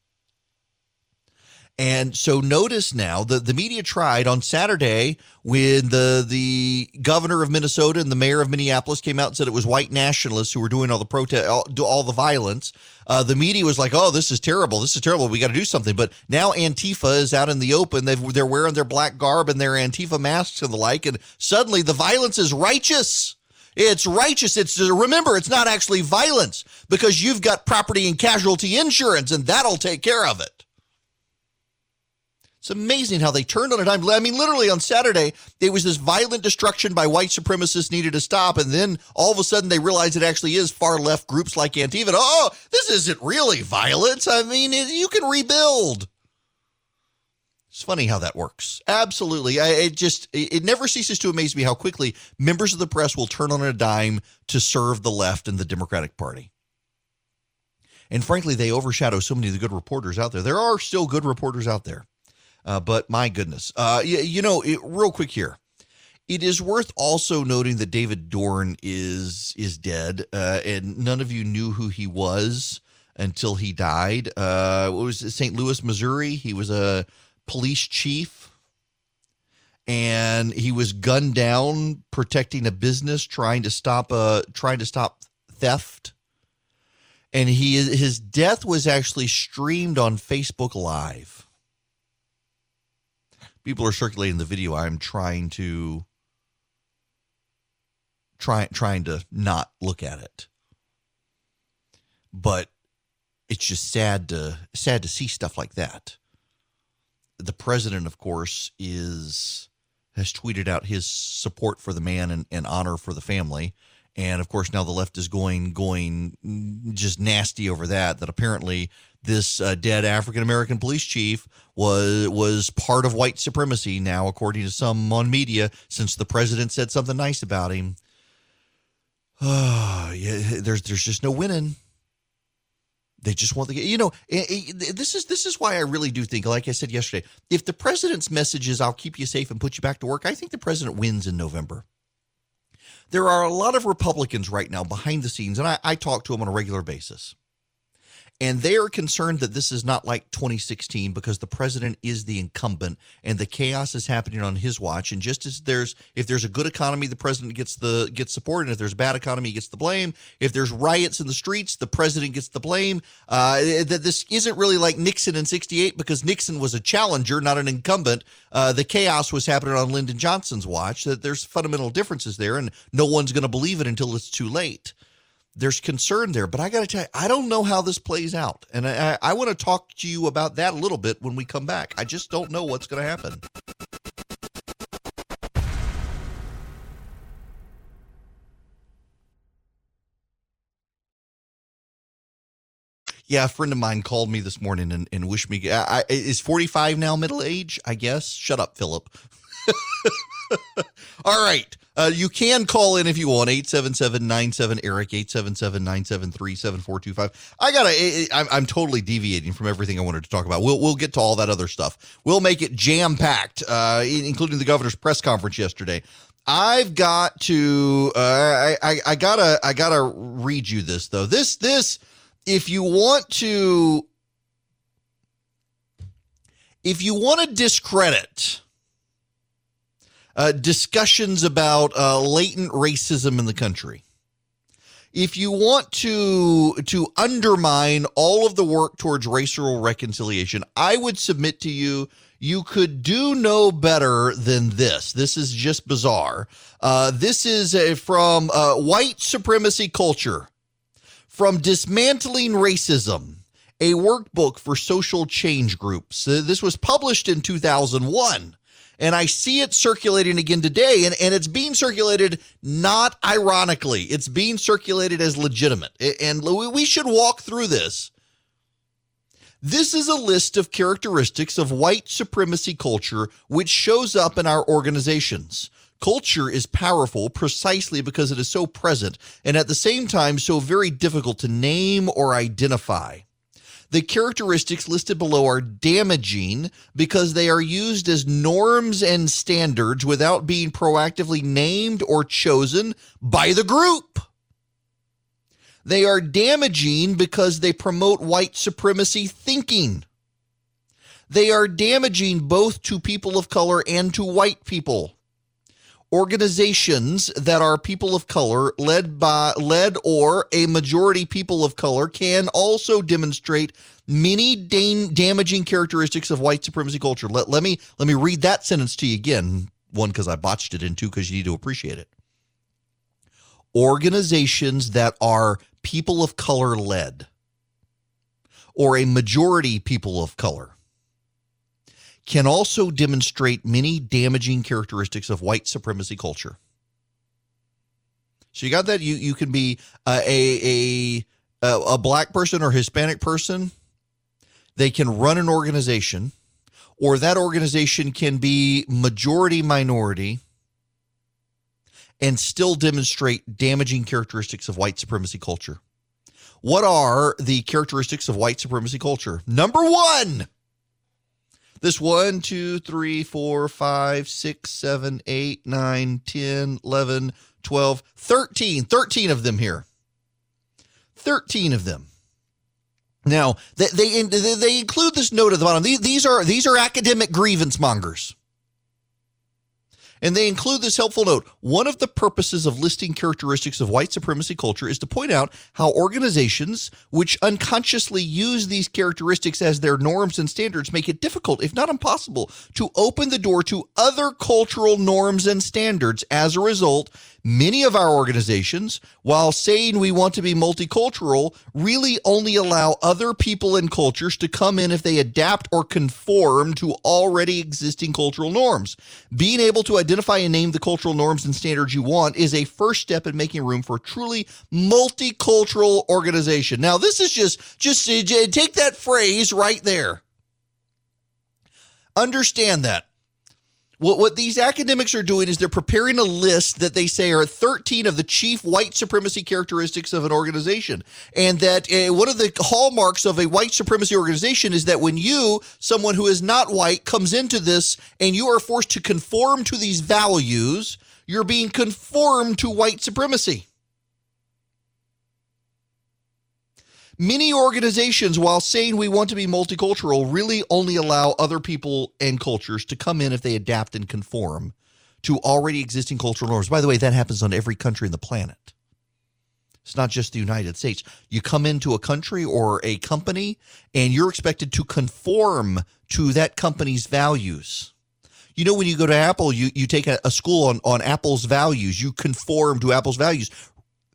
And so notice now, the, the media tried on Saturday when the, the governor of Minnesota and the mayor of Minneapolis came out and said it was white nationalists who were doing all the protest, all, all the violence. Uh, the media was like, oh, this is terrible. This is terrible. We got to do something. But now Antifa is out in the open. They've, they're wearing their black garb and their Antifa masks and the like. And suddenly the violence is righteous. It's righteous. It's remember, it's not actually violence because you've got property and casualty insurance, and that'll take care of it. It's amazing how they turned on a dime. I mean, literally on Saturday, there was this violent destruction by white supremacists needed to stop. And then all of a sudden they realized it actually is far left groups like Antifa. Oh, this isn't really violence. I mean, it, you can rebuild. It's funny how that works. Absolutely. I, it just, it, it never ceases to amaze me how quickly members of the press will turn on a dime to serve the left and the Democratic Party. And frankly, they overshadow so many of the good reporters out there. There are still good reporters out there. Uh, but my goodness, uh, you, you know, it, real quick here, it is worth also noting that David Dorn is is dead, uh, and none of you knew who he was until he died. Uh, what was it, Saint Louis, Missouri? He was a police chief, and he was gunned down protecting a business, trying to stop uh trying to stop theft, and he his death was actually streamed on Facebook Live. People are circulating the video. I'm trying to try trying to not look at it, but it's just sad to sad to see stuff like that. The president, of course, is has tweeted out his support for the man and, and honor for the family, And, of course, now the left is going going just nasty over that, that apparently this uh, dead African-American police chief was was part of white supremacy now, according to some on media, since the president said something nice about him. Oh, yeah, there's there's just no winning. They just want the, you know, it, it, this is this is why I really do think, like I said yesterday, if the president's message is I'll keep you safe and put you back to work, I think the president wins in November. There are a lot of Republicans right now behind the scenes, and I, I talk to them on a regular basis, and they are concerned that this is not like twenty sixteen because the president is the incumbent and the chaos is happening on his watch. And just as there's, if there's a good economy, the president gets the gets support, and if there's a bad economy, he gets the blame. If there's riots in the streets, the president gets the blame. Uh, that this isn't really like Nixon in sixty-eight because Nixon was a challenger, not an incumbent. Uh, the chaos was happening on Lyndon Johnson's watch. That there's fundamental differences there, and no one's going to believe it until it's too late. There's concern there, but I got to tell you, I don't know how this plays out. And I, I, I want to talk to you about that a little bit when we come back. I just don't know what's going to happen. Yeah, a friend of mine called me this morning and, and wished me, I, is forty-five now middle age, I guess? Shut up, Philip. All right. Uh, you can call in if you want, eight seven seven, nine seven, E R I C, eight seven seven, nine seven three, seven four two five. I got to, I'm, I'm totally deviating from everything I wanted to talk about. We'll we'll get to all that other stuff. We'll make it jam-packed, uh, including the governor's press conference yesterday. I've got to, uh, I, I, I gotta, I gotta read you this, though. This, this, if you want to, if you want to discredit Uh, discussions about uh, latent racism in the country, if you want to to undermine all of the work towards racial reconciliation, I would submit to you, you could do no better than this. This is just bizarre. Uh, this is a, from uh, white supremacy culture, from dismantling racism, a workbook for social change groups. Uh, this was published in two thousand one. And I see it circulating again today, and, and it's being circulated not ironically. It's being circulated as legitimate. And we should walk through this. This is a list of characteristics of white supremacy culture which shows up in our organizations. Culture is powerful precisely because it is so present and at the same time so very difficult to name or identify. The characteristics listed below are damaging because they are used as norms and standards without being proactively named or chosen by the group. They are damaging because they promote white supremacy thinking. They are damaging both to people of color and to white people. Organizations that are people of color led by led or a majority people of color can also demonstrate many da- damaging characteristics of white supremacy culture. Let, let me let me read that sentence to you again. One, because I botched it, and two, because you need to appreciate it. Organizations that are people of color led or a majority people of color can also demonstrate many damaging characteristics of white supremacy culture. So you got that? You you can be uh, a, a, a black person or Hispanic person. They can run an organization, or that organization can be majority minority and still demonstrate damaging characteristics of white supremacy culture. What are the characteristics of white supremacy culture? Number one. This one, two, three, four, five, six, seven, eight, nine, ten, eleven, twelve, thirteen, thirteen of them here. thirteen of them. Now, they they, they include this note at the bottom. These, these are these are academic grievance mongers. And they include this helpful note. One of the purposes of listing characteristics of white supremacy culture is to point out how organizations which unconsciously use these characteristics as their norms and standards make it difficult, if not impossible, to open the door to other cultural norms and standards. As a result, many of our organizations, while saying we want to be multicultural, really only allow other people and cultures to come in if they adapt or conform to already existing cultural norms. Being able to identify and name the cultural norms and standards you want is a first step in making room for a truly multicultural organization. Now, this is just, just take that phrase right there. Understand that. What what these academics are doing is they're preparing a list that they say are thirteen of the chief white supremacy characteristics of an organization. And that uh, one of the hallmarks of a white supremacy organization is that when you, someone who is not white, comes into this and you are forced to conform to these values, you're being conformed to white supremacy. Many organizations, while saying we want to be multicultural, really only allow other people and cultures to come in if they adapt and conform to already existing cultural norms. By the way, that happens on every country on the planet. It's not just the United States. You come into a country or a company, and you're expected to conform to that company's values. You know, when you go to Apple, you, you take a, a school on, on Apple's values. You conform to Apple's values.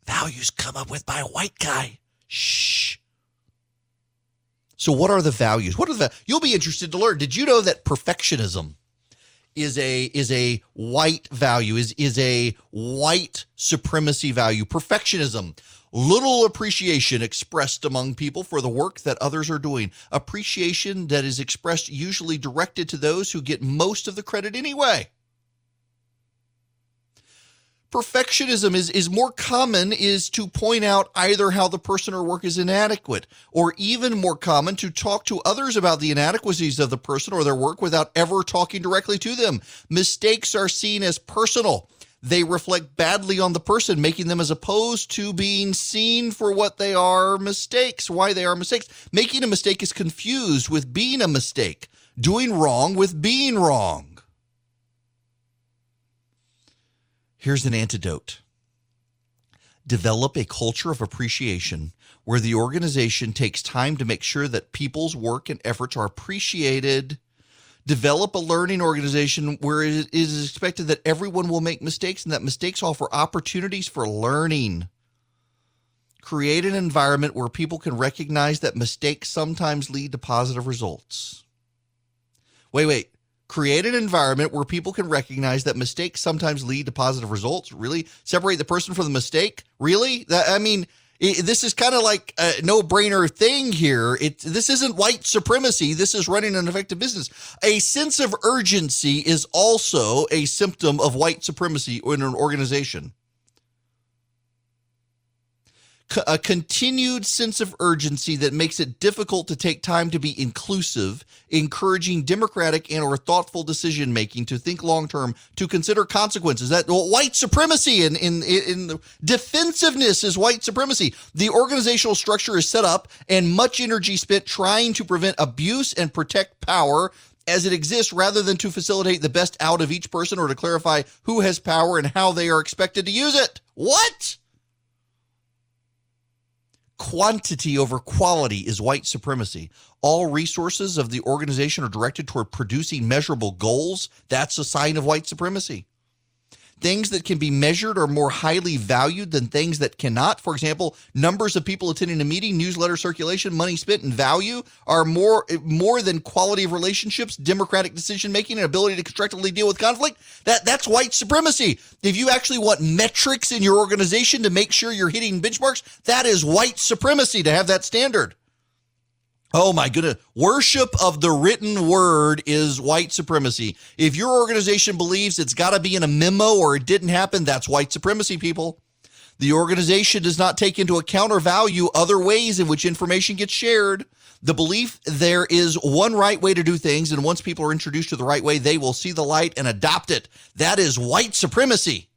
Values come up with by a white guy. Shh. So what are the values? What are the, you'll be interested to learn. Did you know that perfectionism is a, is a white value, is, is a white supremacy value? Perfectionism, little appreciation expressed among people for the work that others are doing. Appreciation that is expressed usually directed to those who get most of the credit anyway. Perfectionism is, is more common is to point out either how the person or work is inadequate, or even more common to talk to others about the inadequacies of the person or their work without ever talking directly to them. Mistakes are seen as personal. They reflect badly on the person, making them as opposed to being seen for what they are mistakes, why they are mistakes. Making a mistake is confused with being a mistake, doing wrong with being wrong. Here's an antidote. Develop a culture of appreciation where the organization takes time to make sure that people's work and efforts are appreciated. Develop a learning organization where it is expected that everyone will make mistakes and that mistakes offer opportunities for learning. Create an environment where people can recognize that mistakes sometimes lead to positive results. Wait, wait. Create an environment where people can recognize that mistakes sometimes lead to positive results. Really? Separate the person from the mistake? Really? I mean, this is kind of like a no-brainer thing here. It, this isn't white supremacy. This is running an effective business. A sense of urgency is also a symptom of white supremacy in an organization. A continued sense of urgency that makes it difficult to take time to be inclusive, encouraging democratic and or thoughtful decision-making, to think long-term, to consider consequences. That well, white supremacy and in, in, in the defensiveness is white supremacy. The organizational structure is set up and much energy spent trying to prevent abuse and protect power as it exists rather than to facilitate the best out of each person or to clarify who has power and how they are expected to use it. What? Quantity over quality is white supremacy. All resources of the organization are directed toward producing measurable goals. That's a sign of white supremacy. Things that can be measured are more highly valued than things that cannot. For example, numbers of people attending a meeting, newsletter circulation, money spent, and value are more, more than quality of relationships, democratic decision-making, and ability to constructively deal with conflict. That, that's white supremacy. If you actually want metrics in your organization to make sure you're hitting benchmarks, that is white supremacy to have that standard. Oh my goodness. Worship of the written word is white supremacy. If your organization believes it's got to be in a memo or it didn't happen, that's white supremacy, people. The organization does not take into account or value other ways in which information gets shared. The belief there is one right way to do things, and once people are introduced to the right way, they will see the light and adopt it. That is white supremacy.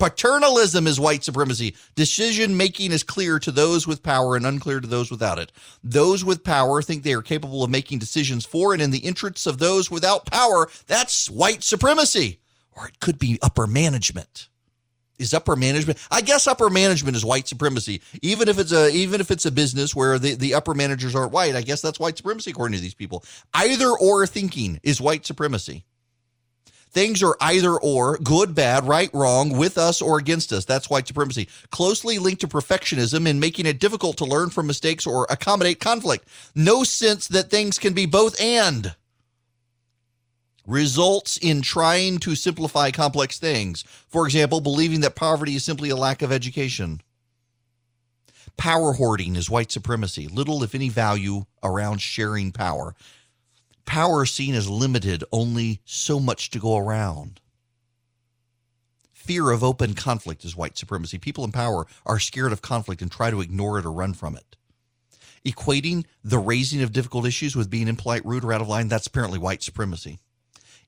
Paternalism is white supremacy. Decision-making is clear to those with power and unclear to those without it. Those with power think they are capable of making decisions for and in the interests of those without power. That's white supremacy. Or it could be upper management. Is upper management? I guess upper management is white supremacy. Even if it's a, even if it's a business where the, the upper managers aren't white, I guess that's white supremacy according to these people. Either or thinking is white supremacy. Things are either or, good, bad, right, wrong, with us or against us. That's white supremacy. Closely linked to perfectionism and making it difficult to learn from mistakes or accommodate conflict. No sense that things can be both and. results in trying to simplify complex things. For example, believing that poverty is simply a lack of education. Power hoarding is white supremacy, little if any value around sharing power. Power seen as limited, only so much to go around. Fear of open conflict is white supremacy. People in power are scared of conflict and try to ignore it or run from it. Equating the raising of difficult issues with being impolite, rude, or out of line, that's apparently white supremacy.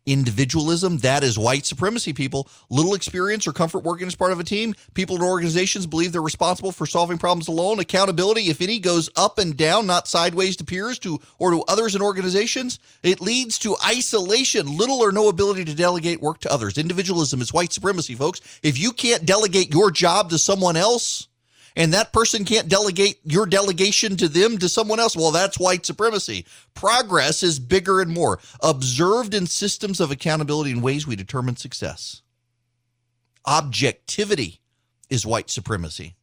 Individualism, that is white supremacy, people. Little experience or comfort working as part of a team. People in organizations believe they're responsible for solving problems alone. Accountability, if any, goes up and down, not sideways to peers to or to others in organizations. It leads to isolation, little or no ability to delegate work to others. Individualism is white supremacy, folks. If you can't delegate your job to someone else, and that person can't delegate your delegation to them, to someone else, well, that's white supremacy. Progress is bigger and more. Observed in systems of accountability in ways we determine success. Objectivity is white supremacy.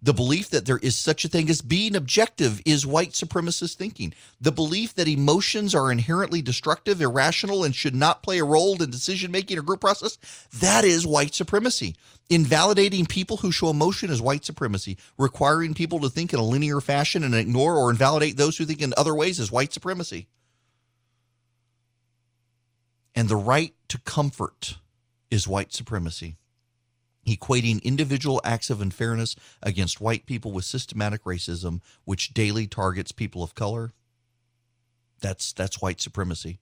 The belief that there is such a thing as being objective is white supremacist thinking. The belief that emotions are inherently destructive, irrational, and should not play a role in decision-making or group process, that is white supremacy. Invalidating people who show emotion is white supremacy. Requiring people to think in a linear fashion and ignore or invalidate those who think in other ways is white supremacy. And the right to comfort is white supremacy. Equating individual acts of unfairness against white people with systematic racism, which daily targets people of color, that's that's white supremacy.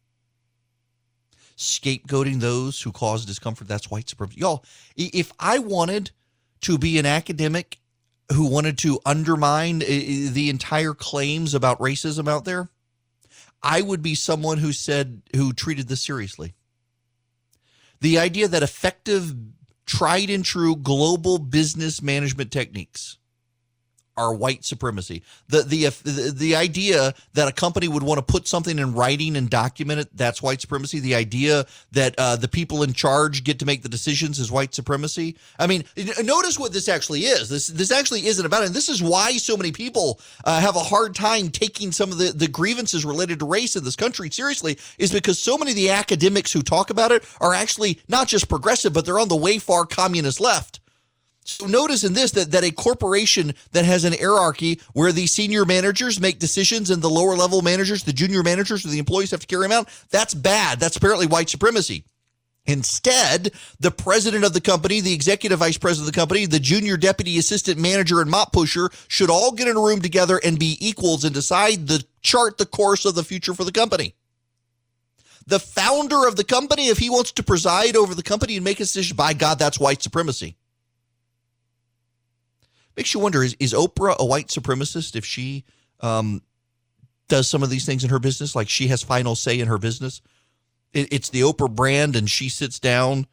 Scapegoating those who cause discomfort, that's white supremacy. Y'all, if I wanted to be an academic who wanted to undermine the entire claims about racism out there, I would be someone who said, who treated this seriously. The idea that effective tried and true global business management techniques are white supremacy. The, the the the idea that a company would want to put something in writing and document it, that's white supremacy. The idea that uh, the people in charge get to make the decisions is white supremacy. I mean, notice what this actually is. This this actually isn't about it. And this is why so many people uh, have a hard time taking some of the, the grievances related to race in this country seriously, is because so many of the academics who talk about it are actually not just progressive, but they're on the way far communist left. So notice in this that, that a corporation that has an hierarchy where the senior managers make decisions and the lower level managers, the junior managers, or the employees have to carry them out, that's bad. That's apparently white supremacy. Instead, the president of the company, the executive vice president of the company, the junior deputy assistant manager and mop pusher should all get in a room together and be equals and decide the chart, the course of the future for the company. The founder of the company, if he wants to preside over the company and make a decision, by God, that's white supremacy. Makes you wonder, is, is Oprah a white supremacist if she um, does some of these things in her business? Like she has final say in her business. It, it's the Oprah brand and she sits down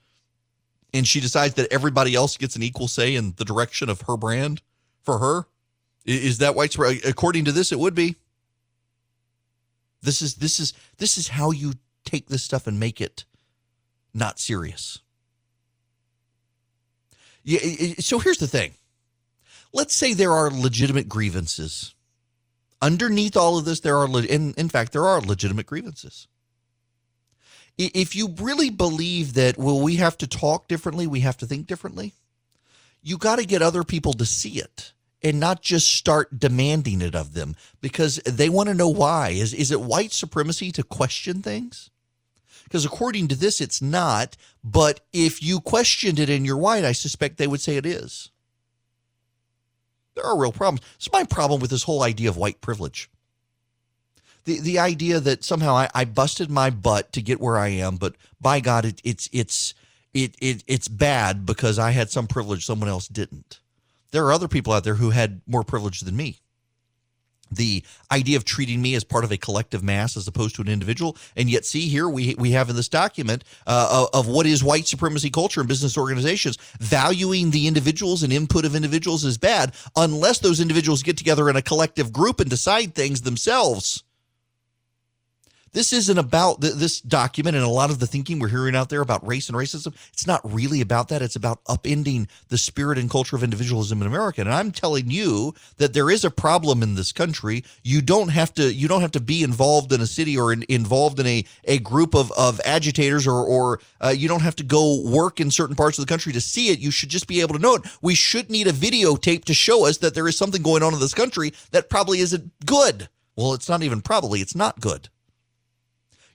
and she decides that everybody else gets an equal say in the direction of her brand for her. Is, is that white supremacy? According to this, it would be. This is, this is, this is how you take this stuff and make it not serious. Yeah. It, so here's the thing. Let's say there are legitimate grievances. Underneath all of this, there are, le- in, in fact, there are legitimate grievances. If you really believe that, well, we have to talk differently, we have to think differently, you got to get other people to see it and not just start demanding it of them because they want to know why. Is, is it white supremacy to question things? Because according to this, it's not. But if you questioned it and you're white, I suspect they would say it is. There are real problems. It's my problem with this whole idea of white privilege. The the idea that somehow I, I busted my butt to get where I am, but by God, it, it's it's it, it it's bad because I had some privilege someone else didn't. There are other people out there who had more privilege than me. The idea of treating me as part of a collective mass as opposed to an individual. And yet, see here, we we have in this document uh, of what is white supremacy culture in business organizations. Valuing the individuals and input of individuals is bad unless those individuals get together in a collective group and decide things themselves. This isn't about th- this document and a lot of the thinking we're hearing out there about race and racism. It's not really about that. It's about upending the spirit and culture of individualism in America. And I'm telling you that there is a problem in this country. You don't have to you don't have to be involved in a city or in, involved in a, a group of, of agitators or, or uh, you don't have to go work in certain parts of the country to see it. You should just be able to know it. We should need a videotape to show us that there is something going on in this country that probably isn't good. Well, it's not even probably. It's not good.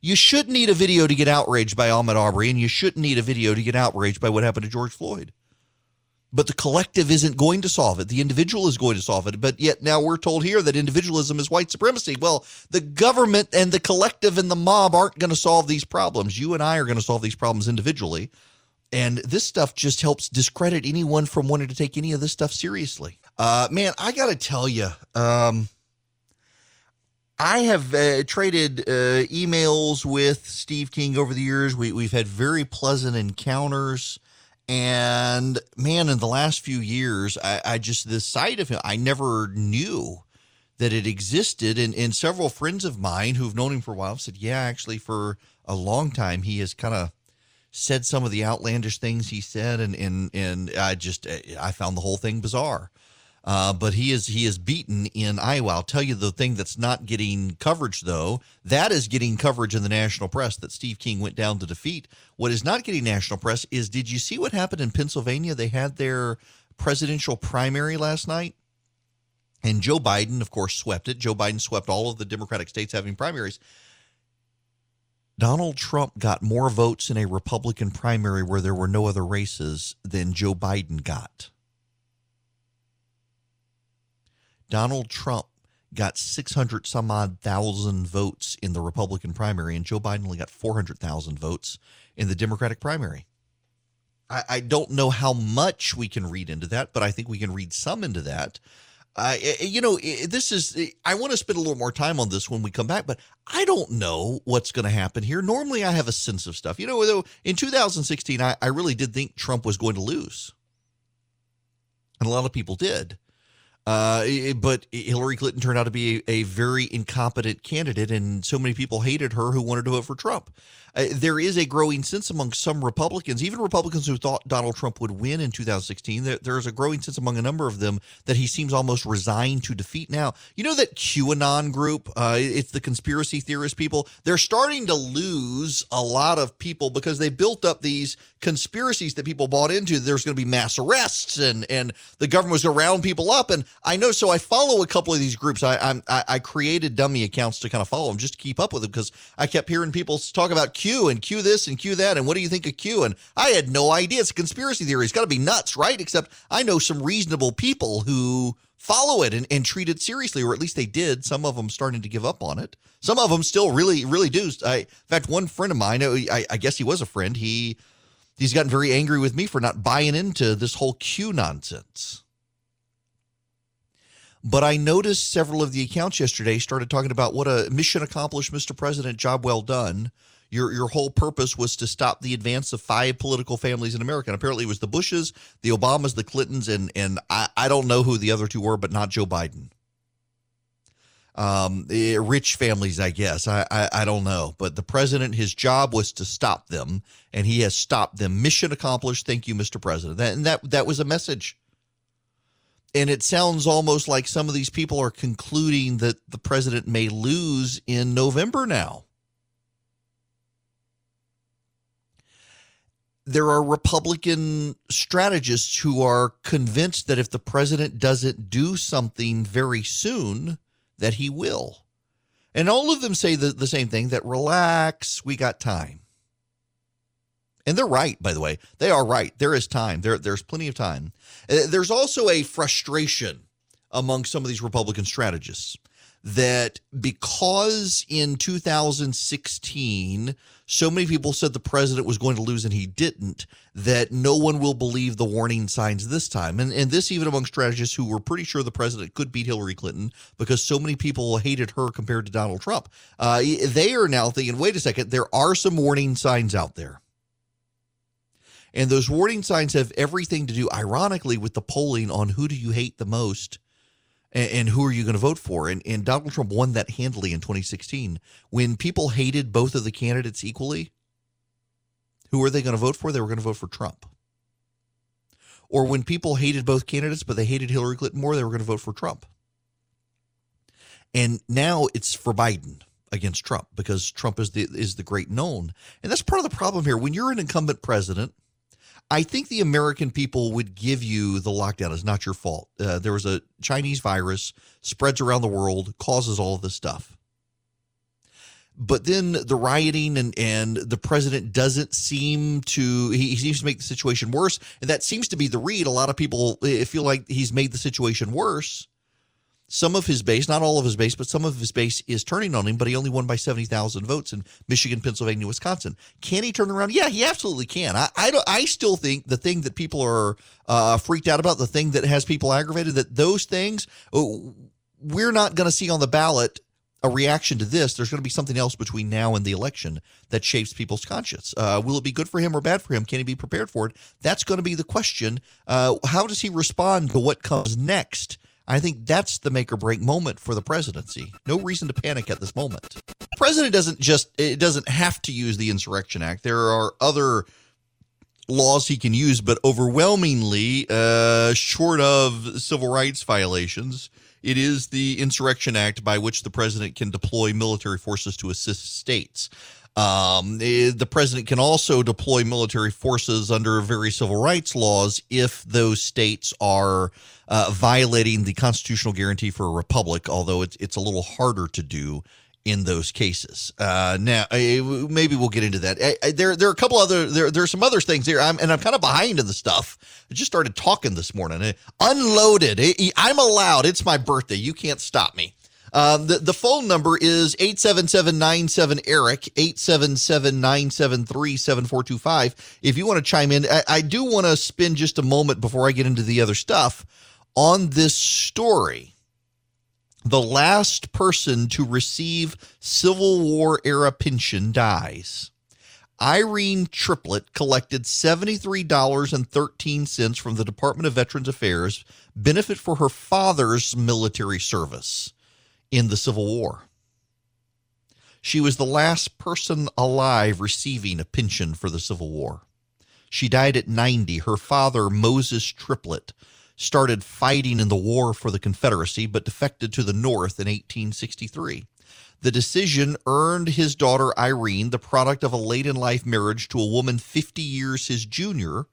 You should need a video to get outraged by Ahmaud Arbery, and you shouldn't need a video to get outraged by what happened to George Floyd. But the collective isn't going to solve it. The individual is going to solve it. But yet now we're told here that individualism is white supremacy. Well, the government and the collective and the mob aren't going to solve these problems. You and I are going to solve these problems individually. And this stuff just helps discredit anyone from wanting to take any of this stuff seriously. Uh, man, I got to tell you, um, I have uh, traded uh, emails with Steve King over the years. We, we've had very pleasant encounters. And, man, in the last few years, I, I just, the sight of him, I never knew that it existed. And, and several friends of mine who've known him for a while said, yeah, actually, for a long time, he has kind of said some of the outlandish things he said. And, and, and I just, I found the whole thing bizarre. Uh, but he is he is beaten in Iowa. I'll tell you the thing that's not getting coverage, though. That is getting coverage in the national press that Steve King went down to defeat. What is not getting national press is, did you see what happened in Pennsylvania? They had their presidential primary last night. And Joe Biden, of course, swept it. Joe Biden swept all of the Democratic states having primaries. Donald Trump got more votes in a Republican primary where there were no other races than Joe Biden got. Donald Trump got six hundred some odd thousand votes in the Republican primary, and Joe Biden only got four hundred thousand votes in the Democratic primary. I, I don't know how much we can read into that, but I think we can read some into that. Uh, you know, this is, I want to spend a little more time on this when we come back, but I don't know what's going to happen here. Normally I have a sense of stuff. You know, in two thousand sixteen, I, I really did think Trump was going to lose. And a lot of people did. Uh, but Hillary Clinton turned out to be a, a very incompetent candidate, and so many people hated her who wanted to vote for Trump. Uh, there is a growing sense among some Republicans, even Republicans who thought Donald Trump would win in two thousand sixteen, that there's a growing sense among a number of them that he seems almost resigned to defeat now. You know that QAnon group, uh, it's the conspiracy theorist people, they're starting to lose a lot of people because they built up these conspiracies that people bought into. There's going to be mass arrests, and, and the government was going to round people up, and I know, so I follow a couple of these groups. I, I'm, I I created dummy accounts to kind of follow them just to keep up with them because I kept hearing people talk about Q and Q this and Q that and what do you think of Q? And I had no idea. It's a conspiracy theory. It's got to be nuts, right? Except I know some reasonable people who follow it and, and treat it seriously, or at least they did. Some of them starting to give up on it. Some of them still really, really do. I, in fact, one friend of mine, I, I guess he was a friend, he he's gotten very angry with me for not buying into this whole Q nonsense. But I noticed several of the accounts yesterday started talking about what a mission accomplished, Mister President, job well done. Your your whole purpose was to stop the advance of five political families in America. And apparently it was the Bushes, the Obamas, the Clintons, and and I, I don't know who the other two were, but not Joe Biden. Um, rich families, I guess. I, I, I don't know. But the president, his job was to stop them, and he has stopped them. Mission accomplished. Thank you, Mister President. That, and that that was a message. And it sounds almost like some of these people are concluding that the president may lose in November now. There are Republican strategists who are convinced that if the president doesn't do something very soon, that he will. And all of them say the, the same thing, that relax, we got time. And they're right, by the way. They are right. There is time. There, there's plenty of time. There's also a frustration among some of these Republican strategists that because in two thousand sixteen, so many people said the president was going to lose and he didn't, that no one will believe the warning signs this time. And, and this even among strategists who were pretty sure the president could beat Hillary Clinton because so many people hated her compared to Donald Trump. Uh, they are now thinking, wait a second, there are some warning signs out there. And those warning signs have everything to do, ironically, with the polling on who do you hate the most and, and who are you going to vote for? And, and Donald Trump won that handily in twenty sixteen. When people hated both of the candidates equally, who were they going to vote for? They were going to vote for Trump. Or when people hated both candidates, but they hated Hillary Clinton more, they were going to vote for Trump. And now it's for Biden against Trump, because Trump is the is the great known. And that's part of the problem here. When you're an incumbent president, I think the American people would give you the lockdown. It's not your fault. Uh, there was a Chinese virus, spreads around the world, causes all of this stuff. But then the rioting and, and the president doesn't seem to – he seems to make the situation worse. And that seems to be the read. A lot of people feel like he's made the situation worse. Some of his base, not all of his base, but some of his base is turning on him, but he only won by seventy thousand votes in Michigan, Pennsylvania, Wisconsin. Can he turn around? Yeah, he absolutely can. I I, don't, I still think the thing that people are uh, freaked out about, the thing that has people aggravated, that those things, oh, we're not going to see on the ballot a reaction to this. There's going to be something else between now and the election that shapes people's conscience. Uh, will it be good for him or bad for him? Can he be prepared for it? That's going to be the question. Uh, how does he respond to what comes next? I think that's the make or break moment for the presidency. No reason to panic at this moment. The president doesn't just it doesn't have to use the Insurrection Act. There are other laws he can use, but overwhelmingly, uh, short of civil rights violations, it is the Insurrection Act by which the president can deploy military forces to assist states. Um, the president can also deploy military forces under various civil rights laws if those states are uh, violating the constitutional guarantee for a republic, although it's, it's a little harder to do in those cases. Uh, now, I, maybe we'll get into that. I, I, there there are a couple other – there there are some other things here, I'm, and I'm kind of behind in the stuff. I just started talking this morning. I, unloaded. I, I'm allowed. It's my birthday. You can't stop me. Um, the, the phone number is eight seven seven, nine seven, E R I C, eight seven seven, nine seven three, seven four two five. If you want to chime in, I, I do want to spend just a moment before I get into the other stuff on this story. The last person to receive Civil War era pension dies. Irene Triplett collected seventy-three dollars and thirteen cents from the Department of Veterans Affairs benefit for her father's military service in the Civil War. She was the last person alive receiving a pension for the Civil War. She died at ninety. Her father, Moses Triplett, started fighting in the war for the Confederacy, but defected to the North in eighteen sixty-three. The decision earned his daughter Irene, the product of a late-in-life marriage to a woman fifty years his junior,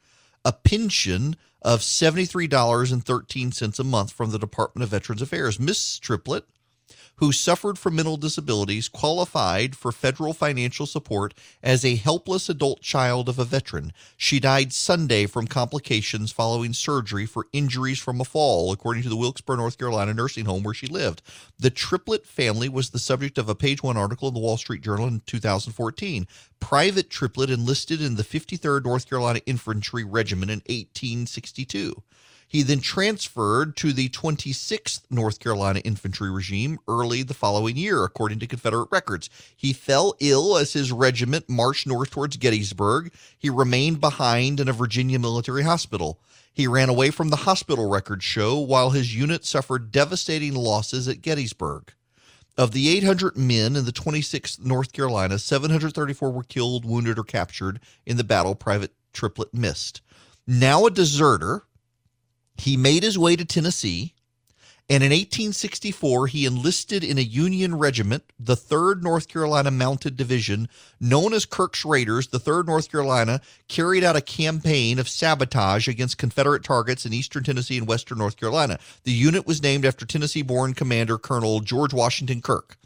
a pension of seventy-three dollars and thirteen cents a month from the Department of Veterans Affairs. Miss Triplett, who suffered from mental disabilities, qualified for federal financial support as a helpless adult child of a veteran. She died Sunday from complications following surgery for injuries from a fall, according to the Wilkes-Barre, North Carolina nursing home where she lived. The Triplett family was the subject of a page one article in the Wall Street Journal in two thousand fourteen. Private Triplett enlisted in the fifty-third North Carolina Infantry Regiment in eighteen sixty-two. He then transferred to the twenty-sixth North Carolina Infantry Regiment early the following year, according to Confederate records. He fell ill as his regiment marched north towards Gettysburg. He remained behind in a Virginia military hospital. He ran away from the hospital records show while his unit suffered devastating losses at Gettysburg. Of the eight hundred men in the twenty-sixth North Carolina, seven hundred thirty-four were killed, wounded, or captured in the battle Private Triplett missed. Now a deserter, he made his way to Tennessee, and in eighteen sixty-four, he enlisted in a Union regiment, the third North Carolina Mounted Division, known as Kirk's Raiders. The third North Carolina carried out a campaign of sabotage against Confederate targets in eastern Tennessee and western North Carolina. The unit was named after Tennessee-born commander Colonel George Washington Kirk.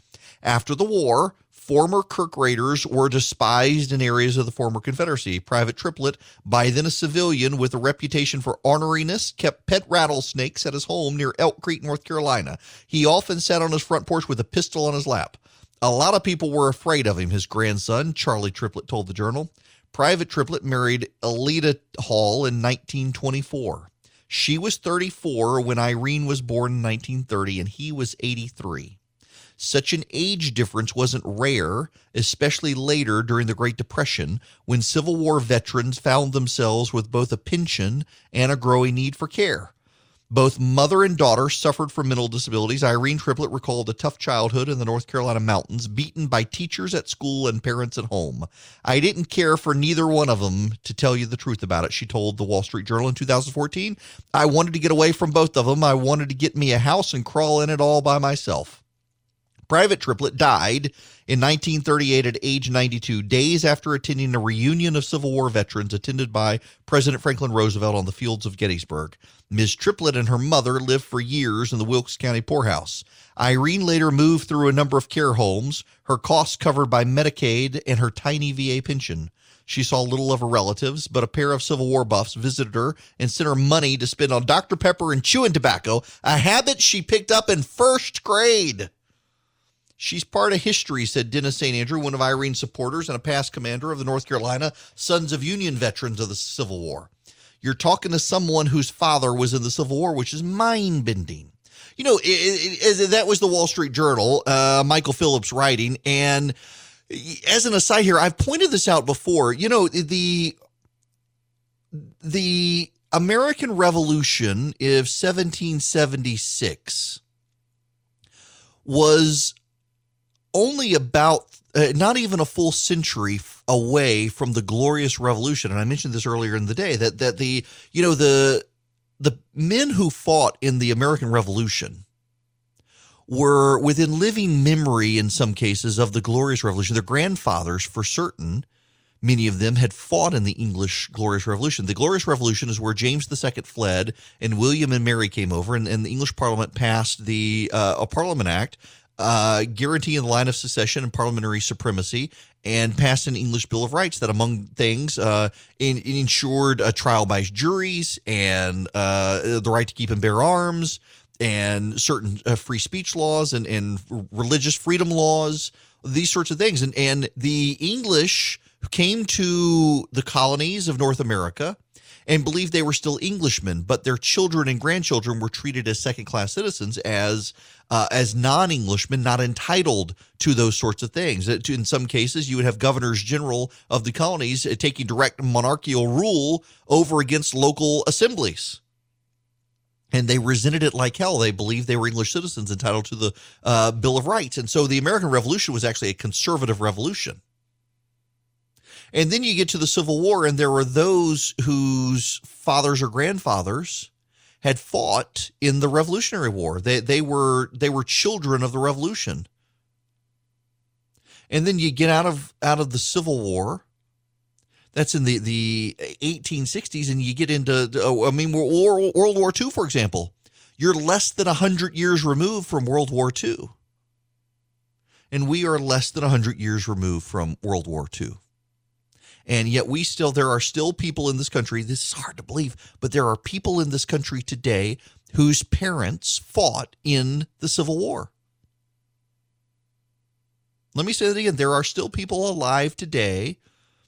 After the war, former Kirk Raiders were despised in areas of the former Confederacy. Private Triplett, by then a civilian with a reputation for orneriness, kept pet rattlesnakes at his home near Elk Creek, North Carolina. He often sat on his front porch with a pistol on his lap. A lot of people were afraid of him, his grandson, Charlie Triplett, told the Journal. Private Triplett married Alida Hall in nineteen twenty-four. She was thirty-four when Irene was born in nineteen thirty, and he was eighty-three. Such an age difference wasn't rare, especially later during the Great Depression, when Civil War veterans found themselves with both a pension and a growing need for care. Both mother and daughter suffered from mental disabilities. Irene Triplett recalled a tough childhood in the North Carolina mountains, beaten by teachers at school and parents at home. I didn't care for neither one of them, to tell you the truth about it, she told the Wall Street Journal in two thousand fourteen. I wanted to get away from both of them. I wanted to get me a house and crawl in it all by myself. Private Triplett died in nineteen thirty-eight at age ninety-two, days after attending a reunion of Civil War veterans attended by President Franklin Roosevelt on the fields of Gettysburg. Miz Triplett and her mother lived for years in the Wilkes County poorhouse. Irene later moved through a number of care homes, her costs covered by Medicaid and her tiny V A pension. She saw little of her relatives, but a pair of Civil War buffs visited her and sent her money to spend on Doctor Pepper and chewing tobacco, a habit she picked up in first grade. She's part of history, said Dennis Saint Andrew, one of Irene's supporters and a past commander of the North Carolina Sons of Union veterans of the Civil War. You're talking to someone whose father was in the Civil War, which is mind-bending. You know, it, it, it, that was the Wall Street Journal, uh, Michael Phillips writing. And as an aside here, I've pointed this out before. You know, the the American Revolution of seventeen seventy-six was only about uh, not even a full century f- away from the Glorious Revolution. And I mentioned this earlier in the day that, that the, you know, the, the men who fought in the American Revolution were within living memory in some cases of the Glorious Revolution. Their grandfathers, for certain, many of them had fought in the English Glorious Revolution. The Glorious Revolution is where James the Second fled and William and Mary came over, and, and the English Parliament passed the uh, a Parliament Act Uh, guaranteeing the line of succession and parliamentary supremacy, and passed an English Bill of Rights that, among things, uh, in, in ensured a trial by juries and uh, the right to keep and bear arms and certain uh, free speech laws and, and religious freedom laws, these sorts of things. And, and the English came to the colonies of North America and believed they were still Englishmen, but their children and grandchildren were treated as second-class citizens, as uh, as non-Englishmen, not entitled to those sorts of things. In some cases, you would have governors general of the colonies taking direct monarchical rule over against local assemblies. And they resented it like hell. They believed they were English citizens entitled to the uh, Bill of Rights. And so the American Revolution was actually a conservative revolution. And then you get to the Civil War, and there were those whose fathers or grandfathers had fought in the Revolutionary War. They they were they were children of the Revolution. And then you get out of out of the Civil War. That's in the, the eighteen sixties, and you get into I mean World War Two, for example. You're less than a hundred years removed from World War Two, and we are less than a hundred years removed from World War Two. And yet we still, there are still people in this country, this is hard to believe, but there are people in this country today whose parents fought in the Civil War. Let me say that again. There are still people alive today.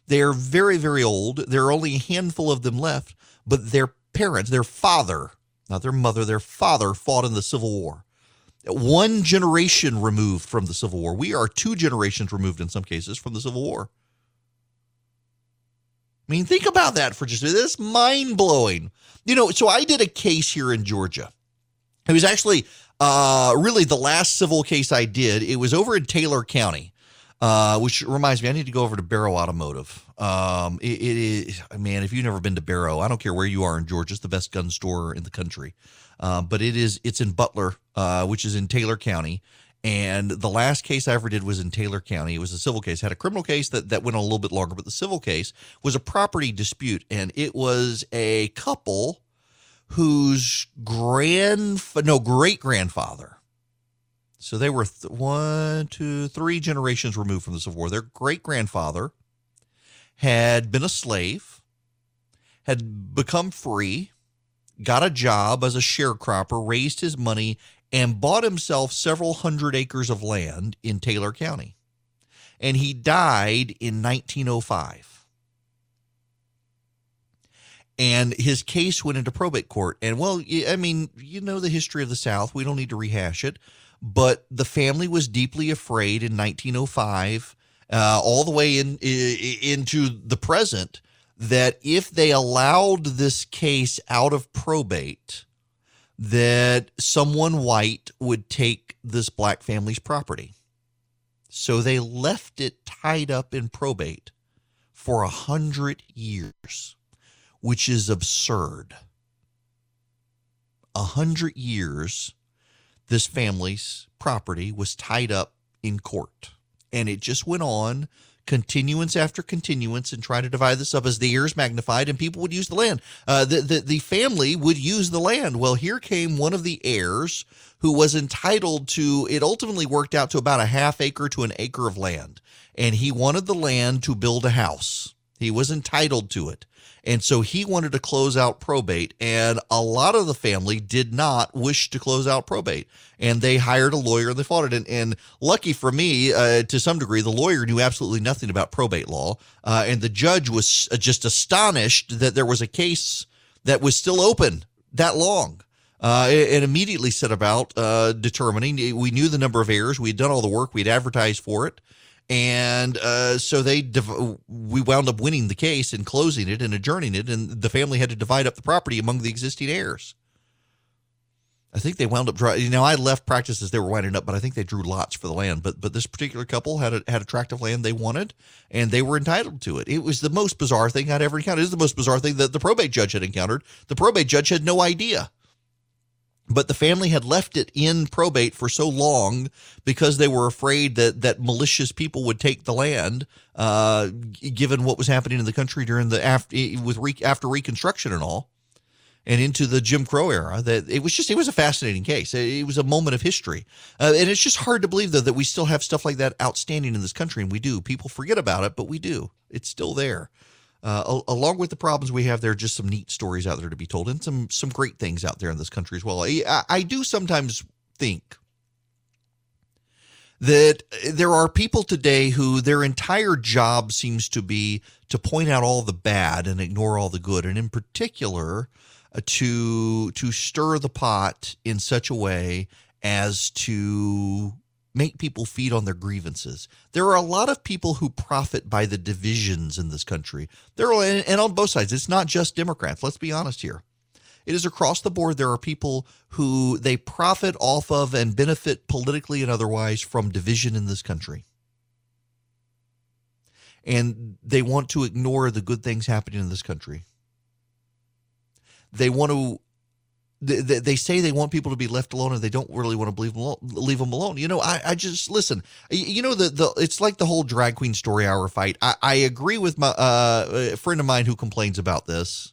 They are very, very old. There are only a handful of them left, but their parents, their father, not their mother, their father fought in the Civil War. One generation removed from the Civil War. We are two generations removed in some cases from the Civil War. I mean, think about that for just a minute. That's mind-blowing. You know, so I did a case here in Georgia. It was actually uh, really the last civil case I did. It was over in Taylor County, uh, which reminds me, I need to go over to Barrow Automotive. Um, it, it is, man, if you've never been to Barrow, I don't care where you are in Georgia. It's the best gun store in the country. Uh, but it is, it's in Butler, uh, which is in Taylor County. And the last case I ever did was in Taylor County. It was a civil case. I had a criminal case that, that went on a little bit longer, but the civil case was a property dispute. And it was a couple whose grand, no, great-grandfather. So they were th- one, two, three generations removed from the Civil War. Their great-grandfather had been a slave, had become free, got a job as a sharecropper, raised his money, and bought himself several hundred acres of land in Taylor County. And he died in nineteen oh five. And his case went into probate court. And, well, I mean, you know the history of the South. We don't need to rehash it. But the family was deeply afraid in nineteen oh five, uh, all the way in, in, into the present, that if they allowed this case out of probate, that someone white would take this black family's property. So they left it tied up in probate for a hundred years, which is absurd. A hundred years, this family's property was tied up in court, and it just went on continuance after continuance, and try to divide this up as the years magnified, and people would use the land. Uh, the, the, the family would use the land. Well, here came one of the heirs who was entitled to, it ultimately worked out to about a half acre to an acre of land. And he wanted the land to build a house. He was entitled to it. And so he wanted to close out probate, and a lot of the family did not wish to close out probate, and they hired a lawyer and they fought it. And, and lucky for me, uh, to some degree, the lawyer knew absolutely nothing about probate law, uh, and the judge was just astonished that there was a case that was still open that long. Uh, and immediately set about uh, determining. We knew the number of heirs. We'd done all the work. We'd advertised for it. And uh, so they div- we wound up winning the case and closing it and adjourning it, and the family had to divide up the property among the existing heirs. I think they wound up drawing. You know, I left practice as they were winding up, but I think they drew lots for the land. But but this particular couple had a, had a tract of land they wanted, and they were entitled to it. It was the most bizarre thing I'd ever encountered. It was the most bizarre thing that the probate judge had encountered. The probate judge had no idea. But the family had left it in probate for so long because they were afraid that that malicious people would take the land, uh, given what was happening in the country during the after with re, after Reconstruction and all, and into the Jim Crow era. That it was just it was a fascinating case. It was a moment of history, uh, and it's just hard to believe though that we still have stuff like that outstanding in this country, and we do. People forget about it, but we do. It's still there. Uh, along with the problems we have, there are just some neat stories out there to be told, and some some great things out there in this country as well. I, I do sometimes think that there are people today who their entire job seems to be to point out all the bad and ignore all the good, and in particular uh, to to stir the pot in such a way as to make people feed on their grievances. There are a lot of people who profit by the divisions in this country. There are, and on both sides, it's not just Democrats. Let's be honest here. It is across the board. There are people who they profit off of and benefit politically and otherwise from division in this country. And they want to ignore the good things happening in this country. They want to They say they want people to be left alone, and they don't really want to leave them alone. Leave them alone. You know, I, I just listen. You know, the the it's like the whole drag queen story hour fight. I, I agree with my uh, a friend of mine who complains about this,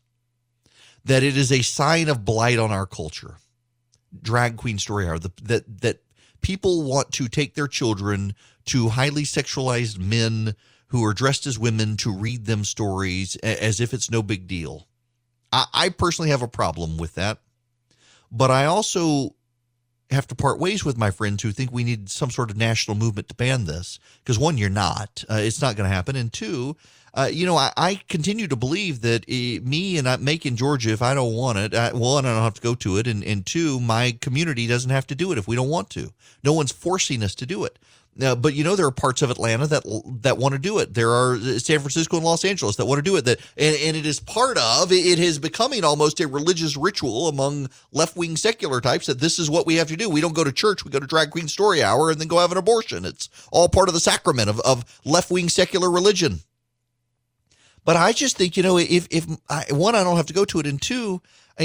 that it is a sign of blight on our culture. Drag queen story hour. The, that that people want to take their children to highly sexualized men who are dressed as women to read them stories as if it's no big deal. I, I personally have a problem with that. But I also have to part ways with my friends who think we need some sort of national movement to ban this because, one, you're not. Uh, it's not going to happen. And, two, uh, you know, I, I continue to believe that it, me and I, making Georgia, if I don't want it, I, one, I don't have to go to it. And, and, two, my community doesn't have to do it if we don't want to. No one's forcing us to do it. Uh, but, you know, there are parts of Atlanta that that want to do it. There are San Francisco and Los Angeles that want to do it. That and, and it is part of, it is becoming almost a religious ritual among left-wing secular types that this is what we have to do. We don't go to church. We go to drag queen story hour and then go have an abortion. It's all part of the sacrament of, of left-wing secular religion. But I just think, you know, if, if I, one, I don't have to go to it, and two,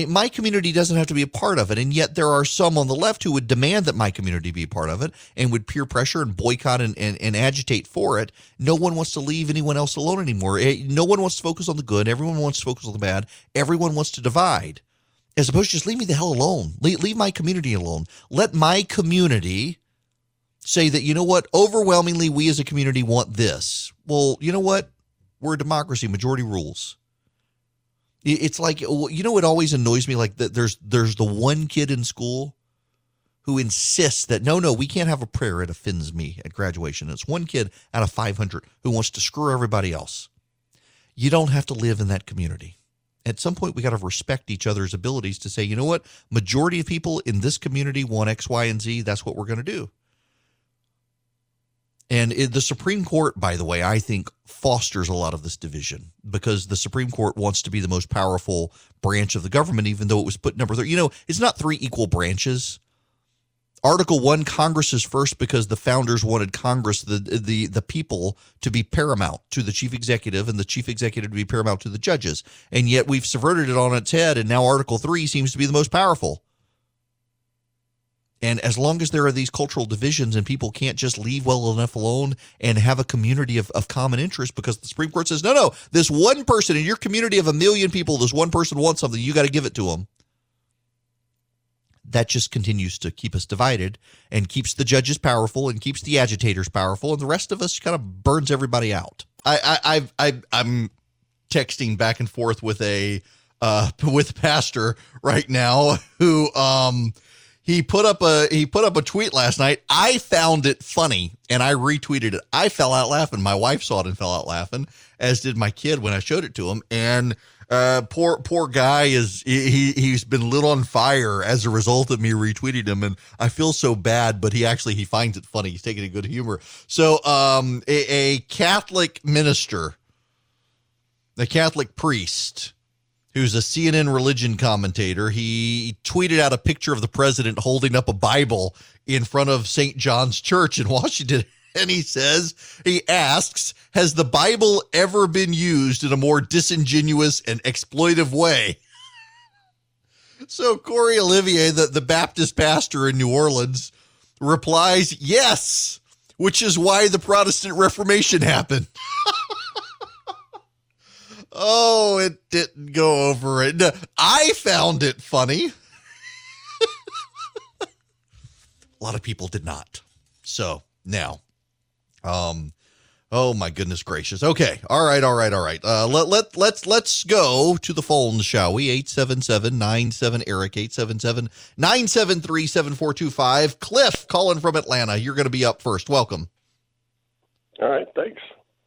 my community doesn't have to be a part of it, and yet there are some on the left who would demand that my community be a part of it and would peer pressure and boycott and, and, and agitate for it. No one wants to leave anyone else alone anymore. No one wants to focus on the good. Everyone wants to focus on the bad. Everyone wants to divide, as opposed to just leave me the hell alone. Leave, leave my community alone. Let my community say that, you know what, overwhelmingly we as a community want this. Well, you know what? We're a democracy. Majority rules. It's like, you know, it always annoys me, like that there's there's the one kid in school who insists that, no, no, we can't have a prayer. It offends me at graduation. It's one kid out of five hundred who wants to screw everybody else. You don't have to live in that community. At some point, we got to respect each other's abilities to say, you know what, majority of people in this community want X, Y, and Z. That's what we're going to do. And it, the Supreme Court, by the way, I think fosters a lot of this division, because the Supreme Court wants to be the most powerful branch of the government, even though it was put number three. You know, it's not three equal branches. Article one, Congress is first because the founders wanted Congress, the, the the people, to be paramount to the chief executive, and the chief executive to be paramount to the judges. And yet we've subverted it on its head, and now Article three seems to be the most powerful. And as long as there are these cultural divisions and people can't just leave well enough alone and have a community of, of common interest, because the Supreme Court says, no, no, this one person in your community of a million people, this one person wants something, you got to give it to them. That just continues to keep us divided and keeps the judges powerful and keeps the agitators powerful, and the rest of us kind of burns everybody out. I, I, I've, I, I'm texting back and forth with a uh, with pastor right now who um, he put up a he put up a tweet last night. I found it funny and I retweeted it. I fell out laughing. My wife saw it and fell out laughing, as did my kid when I showed it to him. And Uh, poor, poor guy is, he, he's been lit on fire as a result of me retweeting him. And I feel so bad, but he actually, he finds it funny. He's taking a good humor. So, um, a, a Catholic minister, a Catholic priest who's a C N N religion commentator, he tweeted out a picture of the president holding up a Bible in front of Saint John's Church in Washington. And he says, he asks, has the Bible ever been used in a more disingenuous and exploitive way? So Corey Olivier, the, the Baptist pastor in New Orleans, replies, yes, which is why the Protestant Reformation happened. Oh, it didn't go over it. No, I found it funny. A lot of people did not. So now. Um, oh my goodness gracious. Okay. All right. All right. All right. Uh, let, let, let's, let's go to the phones, shall we? eight seven seven, nine seven, E R I C, eight seven seven, nine seven three, seven four two five. Cliff calling from Atlanta. You're going to be up first. Welcome. All right. Thanks.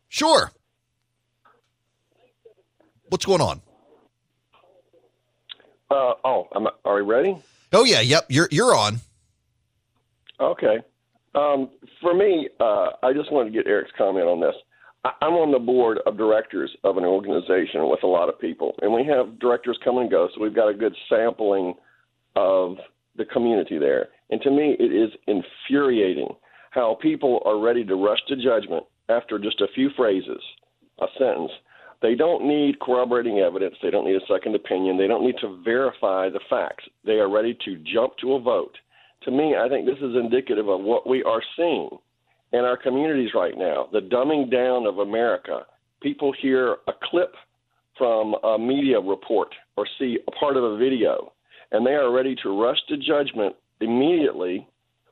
Sure. What's going on? Uh, oh, I'm, are we ready? Oh yeah. Yep. You're, you're on. Okay. Um, for me, uh, I just wanted to get Eric's comment on this. I- I'm on the board of directors of an organization with a lot of people, and we have directors come and go, so we've got a good sampling of the community there. And to me, it is infuriating how people are ready to rush to judgment after just a few phrases, a sentence. They don't need corroborating evidence. They don't need a second opinion. They don't need to verify the facts. They are ready to jump to a vote. To me, I think this is indicative of what we are seeing in our communities right now, the dumbing down of America. People hear a clip from a media report or see a part of a video, and they are ready to rush to judgment immediately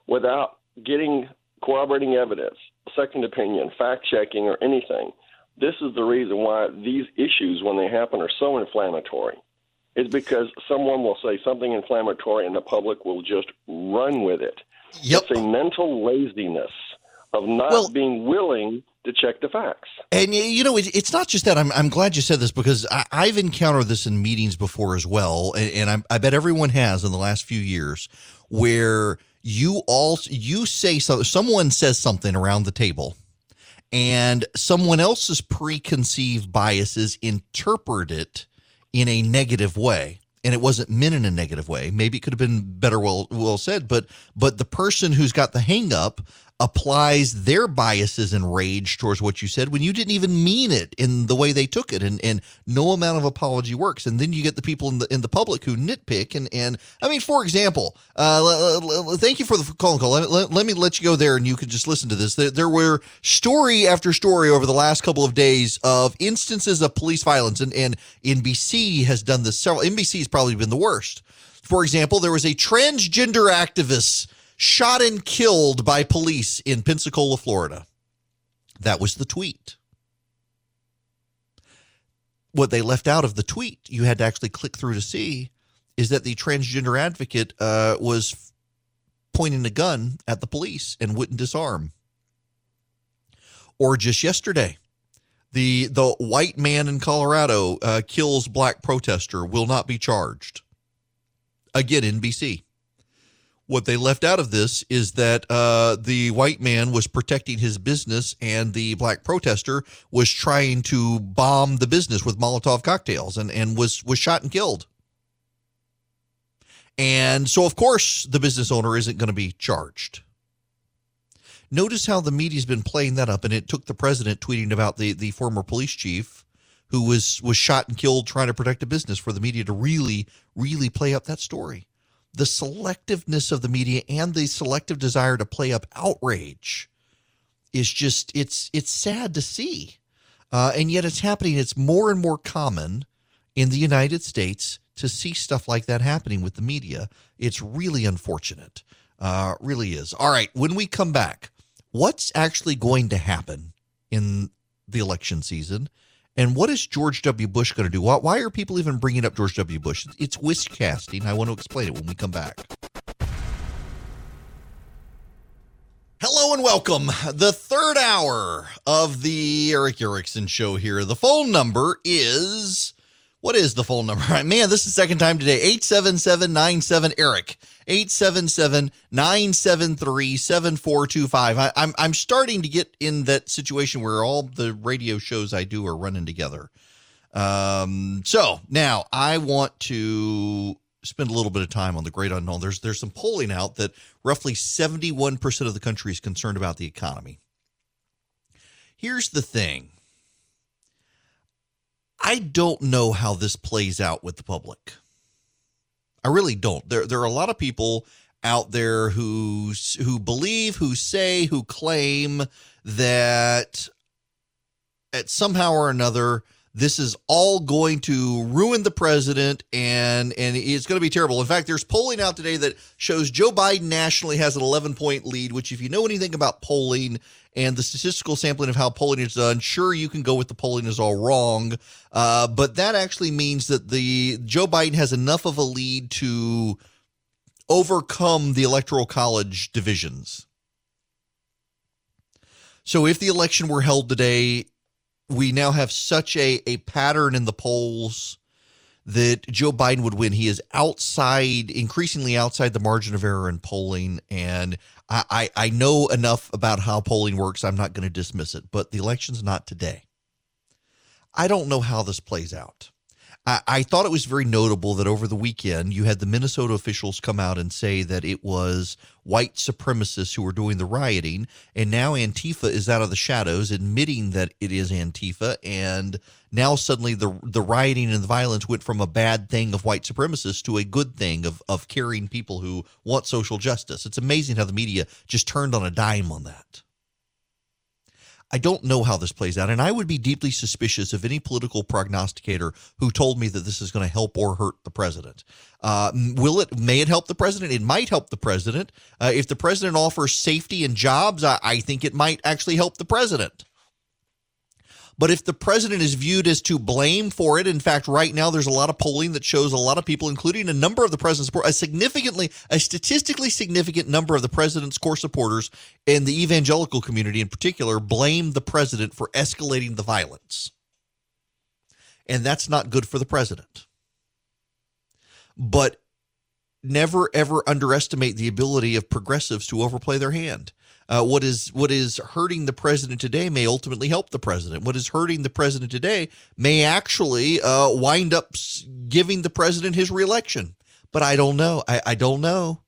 without getting corroborating evidence, second opinion, fact-checking, or anything. This is the reason why these issues, when they happen, are so inflammatory. It's because someone will say something inflammatory and the public will just run with it. Yep. It's a mental laziness of not well, being willing to check the facts. And, you know, it, it's not just that. I'm I'm glad you said this, because I, I've encountered this in meetings before as well, and, and I'm, I bet everyone has in the last few years, where you all you say so, someone says something around the table, and someone else's preconceived biases interpret it in a negative way, and it wasn't meant in a negative way. Maybe it could have been better well well said, but but the person who's got the hang up applies their biases and rage towards what you said when you didn't even mean it in the way they took it, and, and no amount of apology works. And then you get the people in the in the public who nitpick, and, and I mean, for example, uh, l- l- l- thank you for the call. call. Let, let, let me let you go there, and you can just listen to this. There, there were story after story over the last couple of days of instances of police violence, and, and N B C has done this several. N B C has probably been the worst. For example, there was a transgender activist shot and killed by police in Pensacola, Florida. That was the tweet. What they left out of the tweet, you had to actually click through to see, is that the transgender advocate uh, was pointing a gun at the police and wouldn't disarm. Or just yesterday, the, the white man in Colorado uh, kills black protester, will not be charged. Again, N B C. What they left out of this is that uh, the white man was protecting his business and the black protester was trying to bomb the business with Molotov cocktails and, and was, was shot and killed. And so, of course, the business owner isn't going to be charged. Notice how the media's been playing that up, and it took the president tweeting about the, the former police chief who was, was shot and killed trying to protect a business for the media to really, really play up that story. The selectiveness of the media and the selective desire to play up outrage is just, it's it's sad to see. Uh, and yet it's happening. It's more and more common in the United States to see stuff like that happening with the media. It's really unfortunate. Uh, really is. All right, when we come back, what's actually going to happen in the election season? And what is George W. Bush going to do? Why, why are people even bringing up George W. Bush? It's whiskcasting. I want to explain it when we come back. Hello and welcome. The third hour of the Eric Erickson Show here. The phone number is... What is the phone number? Man, this is the second time today. eight seven seven, nine seven, E R I C. eight seven seven, nine seven three, seven four two five. I, I'm, I'm starting to get in that situation where all the radio shows I do are running together. Um, so now I want to spend a little bit of time on the great unknown. There's, there's some polling out that roughly seventy-one percent of the country is concerned about the economy. Here's the thing. I don't know how this plays out with the public. I really don't. There, there are a lot of people out there who, who believe, who say, who claim that at somehow or another, this is all going to ruin the president and, and it's going to be terrible. In fact, there's polling out today that shows Joe Biden nationally has an eleven point lead, which if you know anything about polling and the statistical sampling of how polling is done, sure, you can go with the polling is all wrong. Uh, but that actually means that the Joe Biden has enough of a lead to overcome the Electoral College divisions. So if the election were held today, we now have such a, a pattern in the polls that Joe Biden would win. He is outside, increasingly outside the margin of error in polling. And I, I, I know enough about how polling works. I'm not going to dismiss it, but the election's not today. I don't know how this plays out. I, I thought it was very notable that over the weekend, you had the Minnesota officials come out and say that it was white supremacists who were doing the rioting. And now Antifa is out of the shadows admitting that it is Antifa. And now suddenly the the rioting and the violence went from a bad thing of white supremacists to a good thing of, of caring people who want social justice. It's amazing how the media just turned on a dime on that. I don't know how this plays out, and I would be deeply suspicious of any political prognosticator who told me that this is going to help or hurt the president. Uh, will it? May it help the president? It might help the president. Uh, if the president offers safety and jobs, I, I think it might actually help the president. But if the president is viewed as to blame for it, in fact, right now there's a lot of polling that shows a lot of people, including a number of the president's support, a significantly, a statistically significant number of the president's core supporters and the evangelical community in particular blame the president for escalating the violence. And that's not good for the president. But never, ever underestimate the ability of progressives to overplay their hand. Uh, what is what is hurting the president today may ultimately help the president. What is hurting the president today may actually uh, wind up giving the president his reelection. But I don't know. I, I don't know.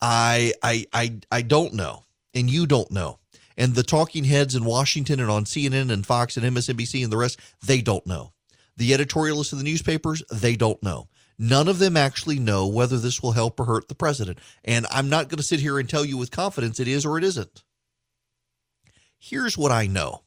I, I I I don't know. And you don't know. And the talking heads in Washington and on C N N and Fox and M S N B C and the rest, they don't know. The editorialists of the newspapers, they don't know. None of them actually know whether this will help or hurt the president. And I'm not going to sit here and tell you with confidence it is or it isn't. Here's what I know.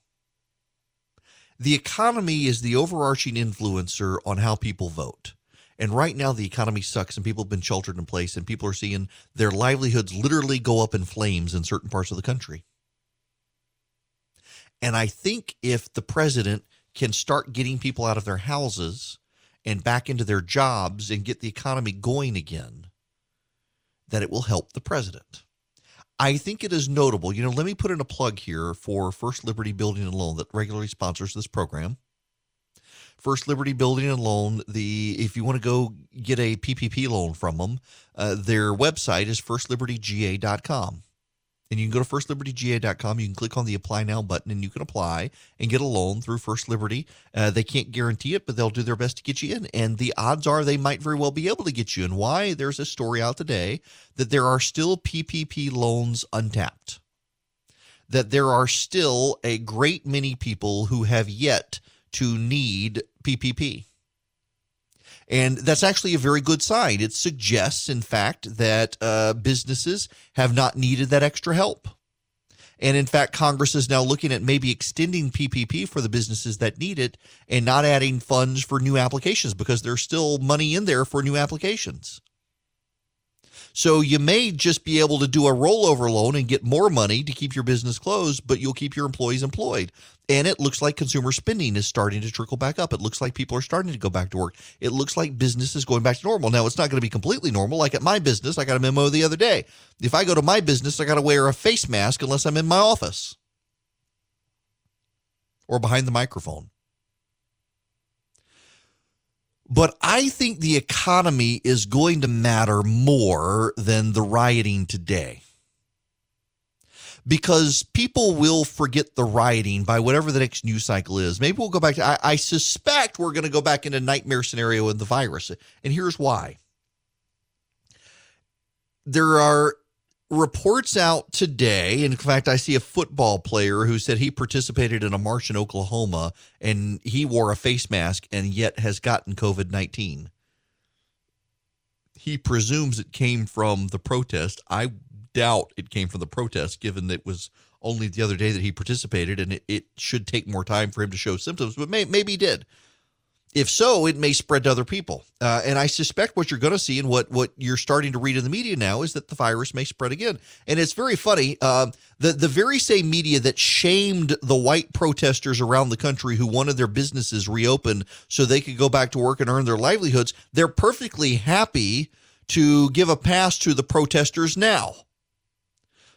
The economy is the overarching influencer on how people vote. And right now the economy sucks and people have been sheltered in place and people are seeing their livelihoods literally go up in flames in certain parts of the country. And I think if the president can start getting people out of their houses and back into their jobs and get the economy going again, that it will help the president. I think it is notable. You know, let me put in a plug here for First Liberty Building and Loan that regularly sponsors this program. First Liberty Building and Loan, the if you want to go get a P P P loan from them, uh, their website is first liberty g a dot com. And you can go to first liberty g a dot com. You can click on the Apply Now button, and you can apply and get a loan through First Liberty. Uh, they can't guarantee it, but they'll do their best to get you in. And the odds are they might very well be able to get you in. Why? There's a story out today that there are still P P P loans untapped, that there are still a great many people who have yet to need P P P. And that's actually a very good sign. It suggests, in fact, that uh, businesses have not needed that extra help. And in fact, Congress is now looking at maybe extending P P P for the businesses that need it and not adding funds for new applications, because there's still money in there for new applications. So you may just be able to do a rollover loan and get more money to keep your business closed, but you'll keep your employees employed. And it looks like consumer spending is starting to trickle back up. It looks like people are starting to go back to work. It looks like business is going back to normal. Now, it's not going to be completely normal. Like at my business, I got a memo the other day. If I go to my business, I got to wear a face mask unless I'm in my office or behind the microphone. But I think the economy is going to matter more than the rioting today, because people will forget the rioting by whatever the next news cycle is. Maybe we'll go back to, I, I suspect we're going to go back into nightmare scenario with the virus. And here's why. There are reports out today. In fact, I see a football player who said he participated in a march in Oklahoma and he wore a face mask and yet has gotten covid nineteen. He presumes it came from the protest. I doubt it came from the protest, given that it was only the other day that he participated, and it, it should take more time for him to show symptoms, but may, maybe he did. If so, it may spread to other people. Uh, and I suspect what you're going to see and what, what you're starting to read in the media now is that the virus may spread again. And it's very funny. Uh, the, the very same media that shamed the white protesters around the country who wanted their businesses reopened so they could go back to work and earn their livelihoods, they're perfectly happy to give a pass to the protesters now.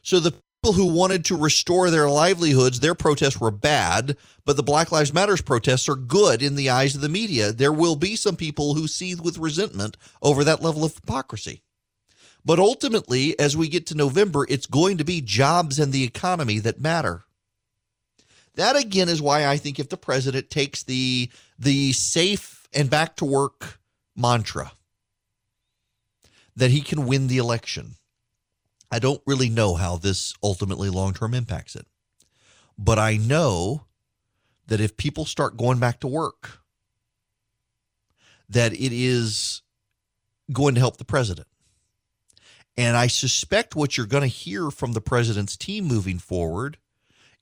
So the people who wanted to restore their livelihoods, their protests were bad, but the Black Lives Matter protests are good in the eyes of the media. There will be some people who seethe with resentment over that level of hypocrisy. But ultimately, as we get to November, it's going to be jobs and the economy that matter. That, again, is why I think if the president takes the, the safe and back to work mantra, that he can win the election. I don't really know how this ultimately long-term impacts it, but I know that if people start going back to work, that it is going to help the president. And I suspect what you're going to hear from the president's team moving forward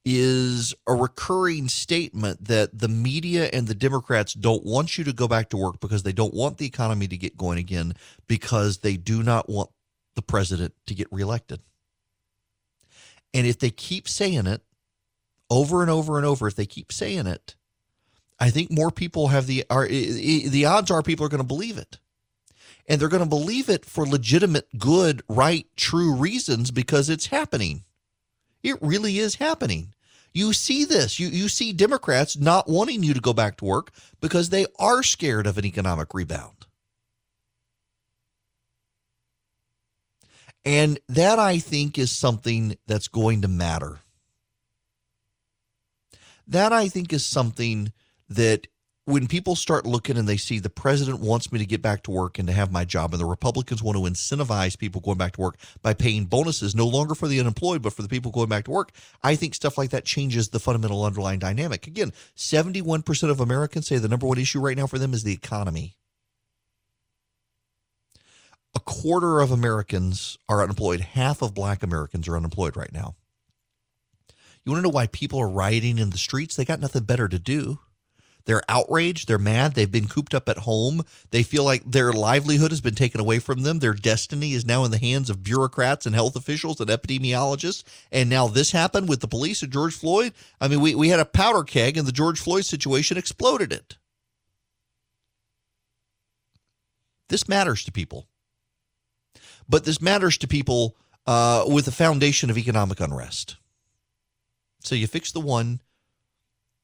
is a recurring statement that the media and the Democrats don't want you to go back to work because they don't want the economy to get going again, because they do not want the president to get reelected. And if they keep saying it over and over and over, if they keep saying it, I think more people have the, are, the odds are people are going to believe it. And they're going to believe it for legitimate, good, right, true reasons, because it's happening. It really is happening. You see this. You, you see Democrats not wanting you to go back to work because they are scared of an economic rebound. And that, I think, is something that's going to matter. That, I think, is something that when people start looking and they see the president wants me to get back to work and to have my job, and the Republicans want to incentivize people going back to work by paying bonuses no longer for the unemployed, but for the people going back to work, I think stuff like that changes the fundamental underlying dynamic. Again, seventy-one percent of Americans say the number one issue right now for them is the economy. A quarter of Americans are unemployed. Half of Black Americans are unemployed right now. You want to know why people are rioting in the streets? They got nothing better to do. They're outraged. They're mad. They've been cooped up at home. They feel like their livelihood has been taken away from them. Their destiny is now in the hands of bureaucrats and health officials and epidemiologists. And now this happened with the police and George Floyd. I mean, we, we had a powder keg, and the George Floyd situation exploded it. This matters to people. But this matters to people uh, with a foundation of economic unrest. So you fix the one,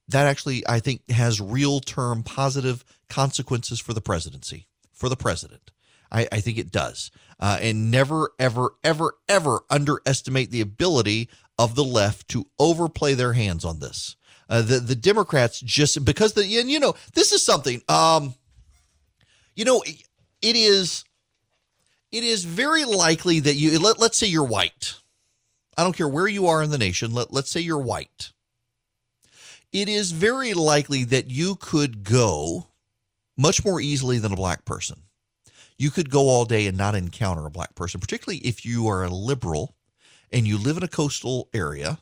that actually, I think, has real term positive consequences for the presidency, for the president. I, I think it does. Uh, and never, ever, ever, ever underestimate the ability of the left to overplay their hands on this. Uh, the, the Democrats just because the, and you know, this is something, um, you know, it, it is, it is very likely that you, let, let's say you're white. I don't care where you are in the nation. Let, let's say you're white. It is very likely that you could go much more easily than a black person. You could go all day and not encounter a black person, particularly if you are a liberal and you live in a coastal area,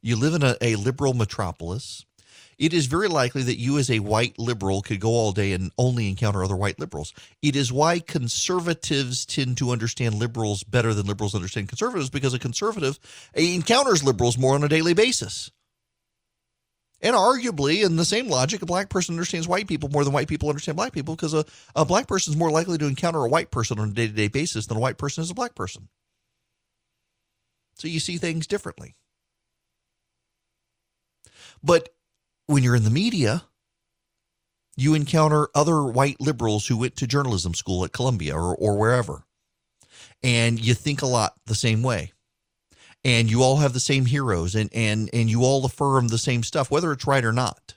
you live in a, a liberal metropolis. It is very likely that you as a white liberal could go all day and only encounter other white liberals. It is why conservatives tend to understand liberals better than liberals understand conservatives, because a conservative encounters liberals more on a daily basis. And arguably, in the same logic, a black person understands white people more than white people understand black people, because a, a black person is more likely to encounter a white person on a day-to-day basis than a white person is a black person. So you see things differently. But when you're in the media, you encounter other white liberals who went to journalism school at Columbia or, or wherever. And you think a lot the same way. And you all have the same heroes, and, and, and you all affirm the same stuff, whether it's right or not.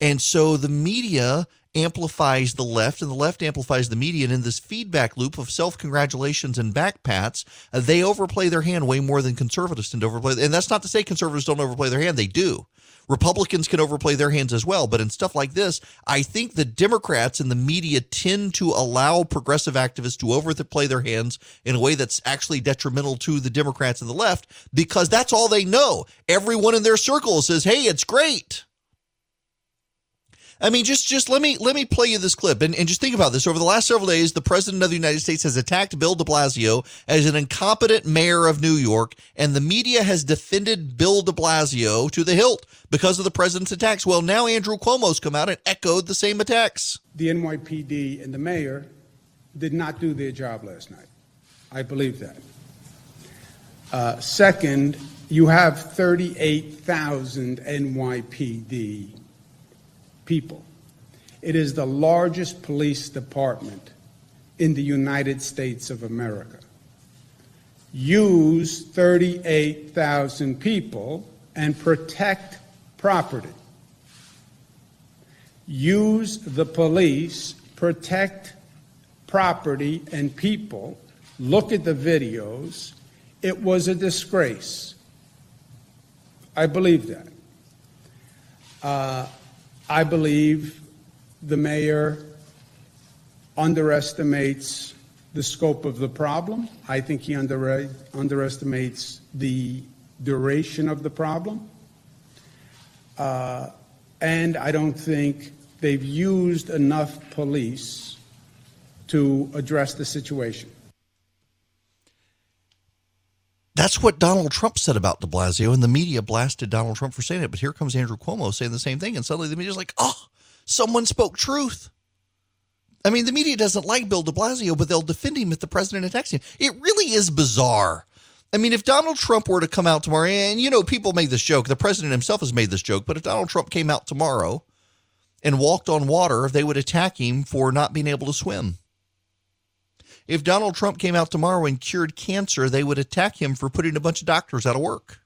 And so the media amplifies the left, and the left amplifies the media. And in this feedback loop of self-congratulations and backpats, they overplay their hand way more than conservatives tend to overplay. And that's not to say conservatives don't overplay their hand. They do. Republicans can overplay their hands as well. But in stuff like this, I think the Democrats and the media tend to allow progressive activists to overplay their hands in a way that's actually detrimental to the Democrats and the left, because that's all they know. Everyone in their circle says, hey, it's great. I mean, just just let me let me play you this clip and, and just think about this. Over the last several days, the president of the United States has attacked Bill de Blasio as an incompetent mayor of New York, and the media has defended Bill de Blasio to the hilt because of the president's attacks. Well, now Andrew Cuomo's come out and echoed the same attacks. The N Y P D and the mayor did not do their job last night. I believe that. Uh, second, you have thirty-eight thousand N Y P D people. It is the largest police department in the United States of America. Use thirty-eight thousand people and protect property. Use the police, protect property and people. Look at the videos. It was a disgrace. I believe that. Uh, I believe the mayor underestimates the scope of the problem. I think he under, underestimates the duration of the problem. Uh, and I don't think they've used enough police to address the situation. That's what Donald Trump said about de Blasio, and the media blasted Donald Trump for saying it. But here comes Andrew Cuomo saying the same thing, and suddenly the media's like, oh, someone spoke truth. I mean, the media doesn't like Bill de Blasio, but they'll defend him if the president attacks him. It really is bizarre. I mean, if Donald Trump were to come out tomorrow, and, you know, people make this joke. The president himself has made this joke. But if Donald Trump came out tomorrow and walked on water, they would attack him for not being able to swim. If Donald Trump came out tomorrow and cured cancer, they would attack him for putting a bunch of doctors out of work.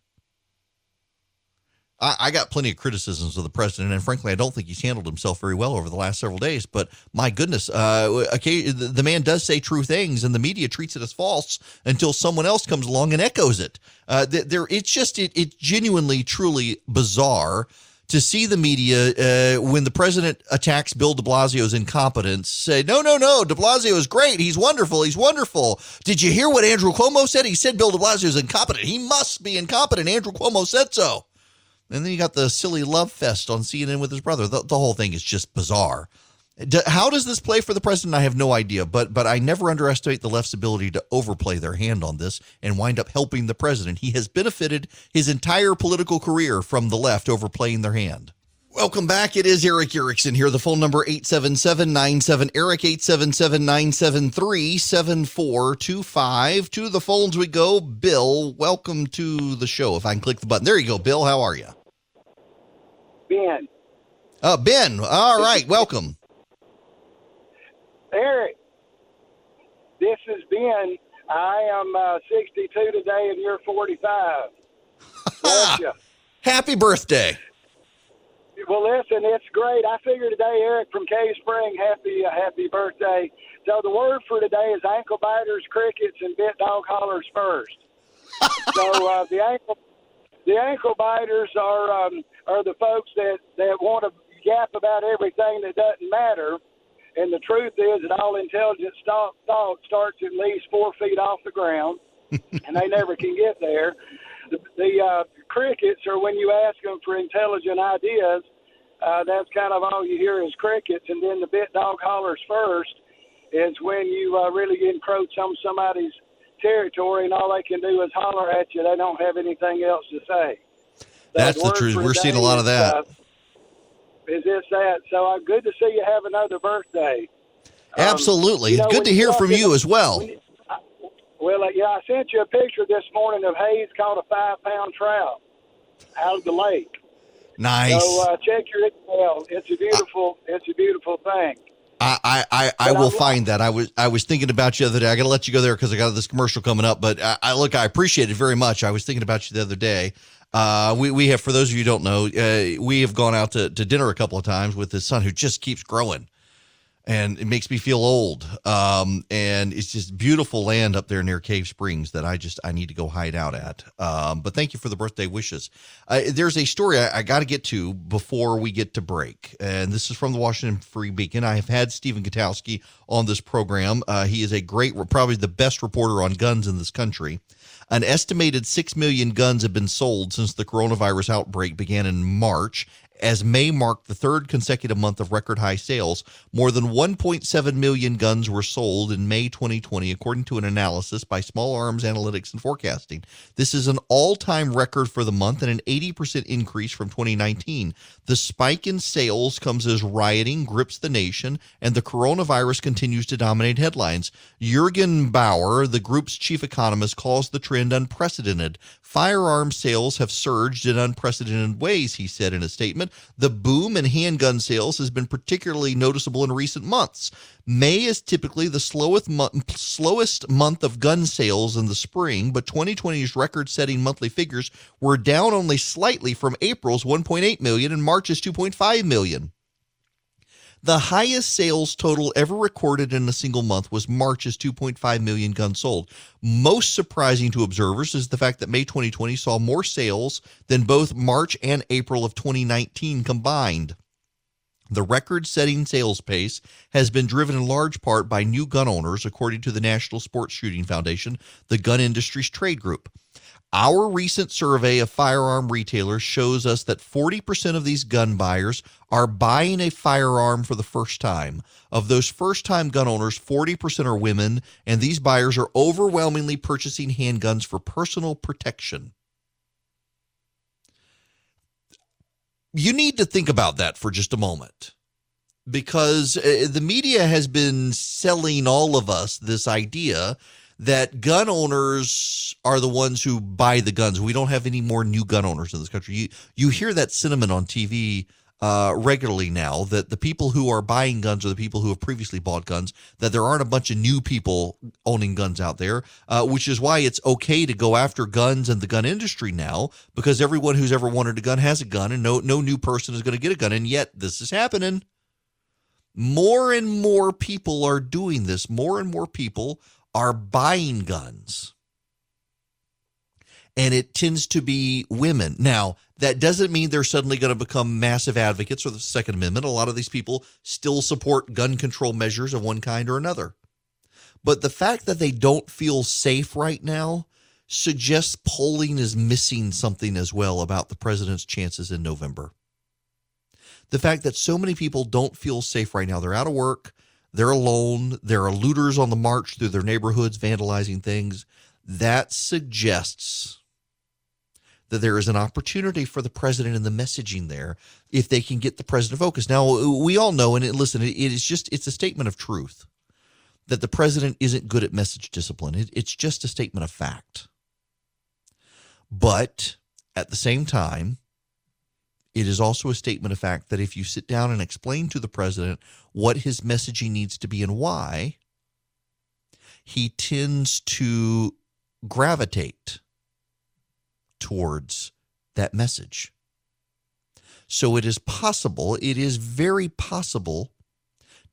I, I got plenty of criticisms of the president, and frankly, I don't think he's handled himself very well over the last several days. But my goodness, uh, okay, the, the man does say true things, and the media treats it as false until someone else comes along and echoes it. Uh, there, it's just it, it's genuinely, truly bizarre to see the media, uh, when the president attacks Bill de Blasio's incompetence, say, no, no, no, de Blasio is great. He's wonderful. He's wonderful. Did you hear what Andrew Cuomo said? He said Bill de Blasio is incompetent. He must be incompetent. Andrew Cuomo said so. And then you got the silly love fest on C N N with his brother. The, the whole thing is just bizarre. Do, how does this play for the president? I have no idea, but but I never underestimate the left's ability to overplay their hand on this and wind up helping the president. He has benefited his entire political career from the left overplaying their hand. Welcome back. It is Eric Erickson here. The phone number eight seven seven, nine seven, E R I C, eight seven seven, nine seven three, seven four two five. To the phones we go. Bill, welcome to the show. If I can click the button. There you go, Bill. How are you? Ben. Uh, Ben. All right. Welcome. Eric, this is Ben. I am uh, sixty-two today, and you're forty-five. Bless you. Happy birthday. Well, listen, it's great. I figure today, Eric, from Cave Spring, happy uh, happy birthday. So the word for today is ankle biters, crickets, and bit dog hollers first. so uh, the ankle the ankle biters are um, are the folks that, that want to yap about everything that doesn't matter. And the truth is that all intelligent thought, thought starts at least four feet off the ground, and they never can get there. The, the uh, crickets are when you ask them for intelligent ideas, uh, that's kind of all you hear is crickets. And then the bit dog hollers first is when you uh, really encroach on somebody's territory, and all they can do is holler at you. They don't have anything else to say. That's the truth. We're seeing a lot of that. Uh, Is this that? So uh, good to see you have another birthday. Um, Absolutely. You know, good to hear from you as well. You, I, well, uh, yeah, I sent you a picture this morning of Hayes caught a five-pound trout out of the lake. Nice. So uh, check your email. It's a beautiful, I, it's a beautiful thing. I, I, I, I will I, find that. I was I was thinking about you the other day. I got to let you go there because I got this commercial coming up. But I, I look, I appreciate it very much. I was thinking about you the other day. Uh, we, we have, for those of you who don't know, uh, we have gone out to, to dinner a couple of times with his son who just keeps growing, and it makes me feel old. Um, and it's just beautiful land up there near Cave Springs that I just, I need to go hide out at. Um, but thank you for the birthday wishes. Uh, there's a story I, I got to get to before we get to break. And this is from the Washington Free Beacon. I have had Stephen Gutowski on this program. Uh, he is a great, probably the best reporter on guns in this country. An estimated six million guns have been sold since the coronavirus outbreak began in March, as May marked the third consecutive month of record high sales. More than one point seven million guns were sold in May twenty twenty, according to an analysis by Small Arms Analytics and Forecasting. This is an all-time record for the month and an eighty percent increase from twenty nineteen. The spike in sales comes as rioting grips the nation and the coronavirus continues to dominate headlines. Jürgen Bauer, the group's chief economist, calls the trend unprecedented. Firearm sales have surged in unprecedented ways, he said in a statement. The boom in handgun sales has been particularly noticeable in recent months. May is typically the slowest month, slowest month of gun sales in the spring, but twenty twenty's record-setting monthly figures were down only slightly from April's one point eight million and March's two point five million. The highest sales total ever recorded in a single month was March's two point five million guns sold. Most surprising to observers is the fact that May twenty twenty saw more sales than both March and April of twenty nineteen combined. The record-setting sales pace has been driven in large part by new gun owners, according to the National Sports Shooting Foundation, the gun industry's trade group. Our recent survey of firearm retailers shows us that forty percent of these gun buyers are buying a firearm for the first time. Of those first-time gun owners, forty percent are women, and these buyers are overwhelmingly purchasing handguns for personal protection. You need to think about that for just a moment, because the media has been selling all of us this idea that gun owners are the ones who buy the guns. We don't have any more new gun owners in this country. You you hear that sentiment on T V uh, regularly now, that the people who are buying guns are the people who have previously bought guns, that there aren't a bunch of new people owning guns out there, uh, which is why it's okay to go after guns and the gun industry now, because everyone who's ever wanted a gun has a gun, and no no new person is going to get a gun. And yet this is happening. More and more people are doing this. More and more people are buying guns, and it tends to be women. Now, that doesn't mean they're suddenly going to become massive advocates for the Second Amendment. A lot of these people still support gun control measures of one kind or another. But the fact that they don't feel safe right now suggests polling is missing something as well about the president's chances in November. The fact that so many people don't feel safe right now, they're out of work, they're alone, there are looters on the march through their neighborhoods vandalizing things, that suggests that there is an opportunity for the president and the messaging there if they can get the president focused. Now, we all know, and listen, it is just, it's a statement of truth that the president isn't good at message discipline. It, it's just a statement of fact. But at the same time, It is also a statement of fact that if you sit down and explain to the president what his messaging needs to be and why, he tends to gravitate towards that message. So it is possible, it is very possible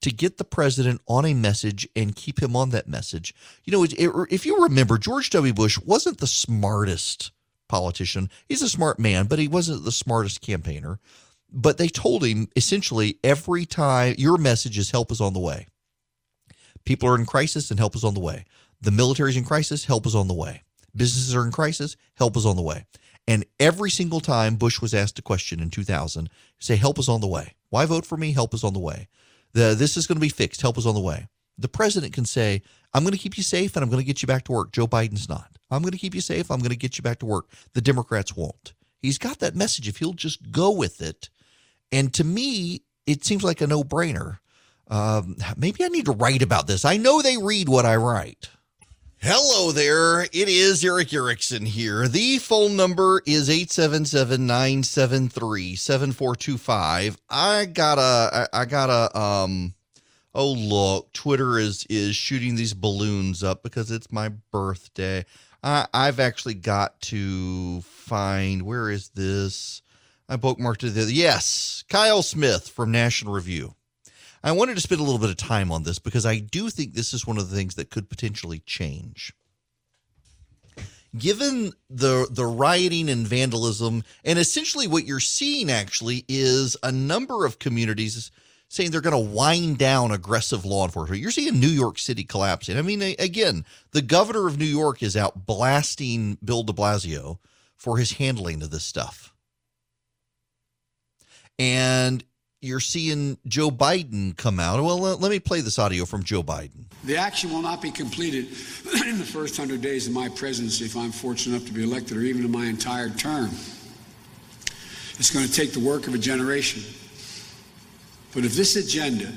to get the president on a message and keep him on that message. You know, it, it, if you remember, George W. Bush wasn't the smartest politician. He's a smart man, but he wasn't the smartest campaigner. But they told him essentially every time, your message is help is on the way. People are in crisis and help is on the way. The military is in crisis, help is on the way. Businesses are in crisis, help is on the way. And every single time Bush was asked a question in two thousand, say, help is on the way. Why vote for me? Help is on the way. The, this is going to be fixed. Help is on the way. The president can say, I'm going to keep you safe and I'm going to get you back to work. Joe Biden's not. I'm going to keep you safe. I'm going to get you back to work. The Democrats won't. He's got that message if he'll just go with it. And to me, it seems like a no-brainer. Um, maybe I need to write about this. I know they read what I write. Hello there. It is Eric Erickson here. The phone number is eight seven seven, nine seven three, seven four two five. I got a, I got a, um, oh, look, Twitter is, is shooting these balloons up because it's my birthday. I, I've actually got to find, where is this? I bookmarked it. The, yes. Kyle Smith from National Review. I wanted to spend a little bit of time on this because I do think this is one of the things that could potentially change. Given the the rioting and vandalism, and essentially what you're seeing actually is a number of communities saying they're going to wind down aggressive law enforcement. You're seeing New York City collapsing. I mean, again, the governor of New York is out blasting Bill de Blasio for his handling of this stuff. And you're seeing Joe Biden come out. Well, let me play this audio from Joe Biden. The action will not be completed in the first one hundred days of my presidency if I'm fortunate enough to be elected, or even in my entire term. It's going to take the work of a generation. But if this agenda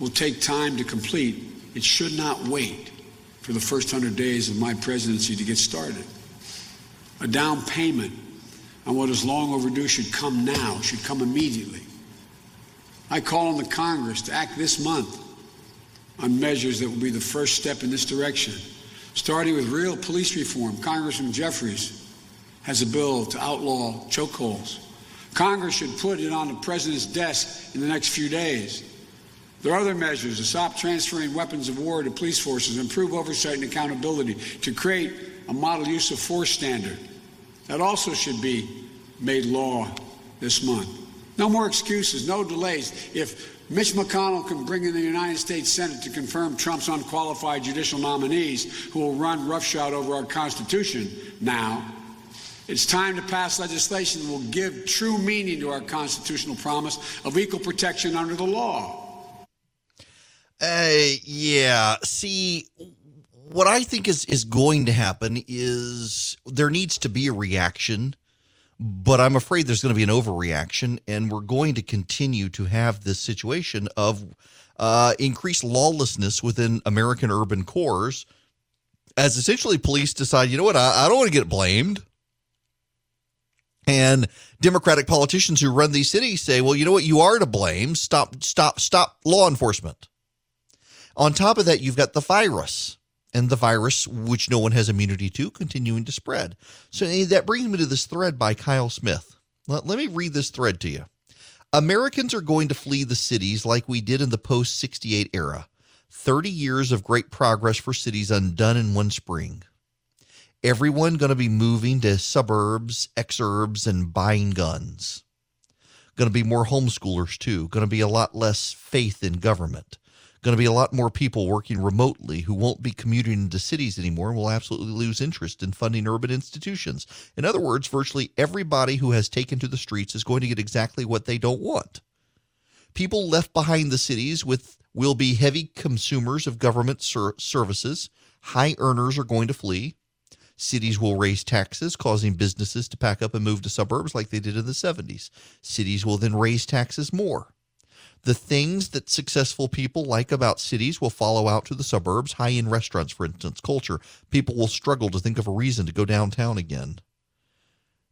will take time to complete, it should not wait for the first one hundred days of my presidency to get started. A down payment on what is long overdue should come now, should come immediately. I call on the Congress to act this month on measures that will be the first step in this direction, starting with real police reform. Congressman Jeffries has a bill to outlaw chokeholds. Congress should put it on the president's desk in the next few days. There are other measures to stop transferring weapons of war to police forces, improve oversight and accountability, to create a model use of force standard. That also should be made law this month. No more excuses, no delays. If Mitch McConnell can bring in the United States Senate to confirm Trump's unqualified judicial nominees who will run roughshod over our Constitution now, it's time to pass legislation that will give true meaning to our constitutional promise of equal protection under the law. Uh, yeah, see, what I think is, is going to happen is there needs to be a reaction. But I'm afraid there's going to be an overreaction, and we're going to continue to have this situation of uh, increased lawlessness within American urban cores as essentially police decide, you know what, I, I don't want to get blamed. And Democratic politicians who run these cities say, well, you know what, you are to blame. Stop, stop, stop law enforcement. On top of that, you've got the virus. And the virus, which no one has immunity to, continuing to spread. So that brings me to this thread by Kyle Smith. Let, let me read this thread to you. Americans are going to flee the cities like we did in the post sixty-eight era. thirty years of great progress for cities undone in one spring. Everyone going to be moving to suburbs, exurbs, and buying guns. Going to be more homeschoolers, too. Going to be a lot less faith in government. Going to be a lot more people working remotely who won't be commuting into cities anymore and will absolutely lose interest in funding urban institutions. In other words, virtually everybody who has taken to the streets is going to get exactly what they don't want. People left behind the cities with will be heavy consumers of government ser- services. High earners are going to flee. Cities will raise taxes, causing businesses to pack up and move to suburbs like they did in the seventies. Cities will then raise taxes more. The things that successful people like about cities will follow out to the suburbs. High-end restaurants, for instance, culture. People will struggle to think of a reason to go downtown again.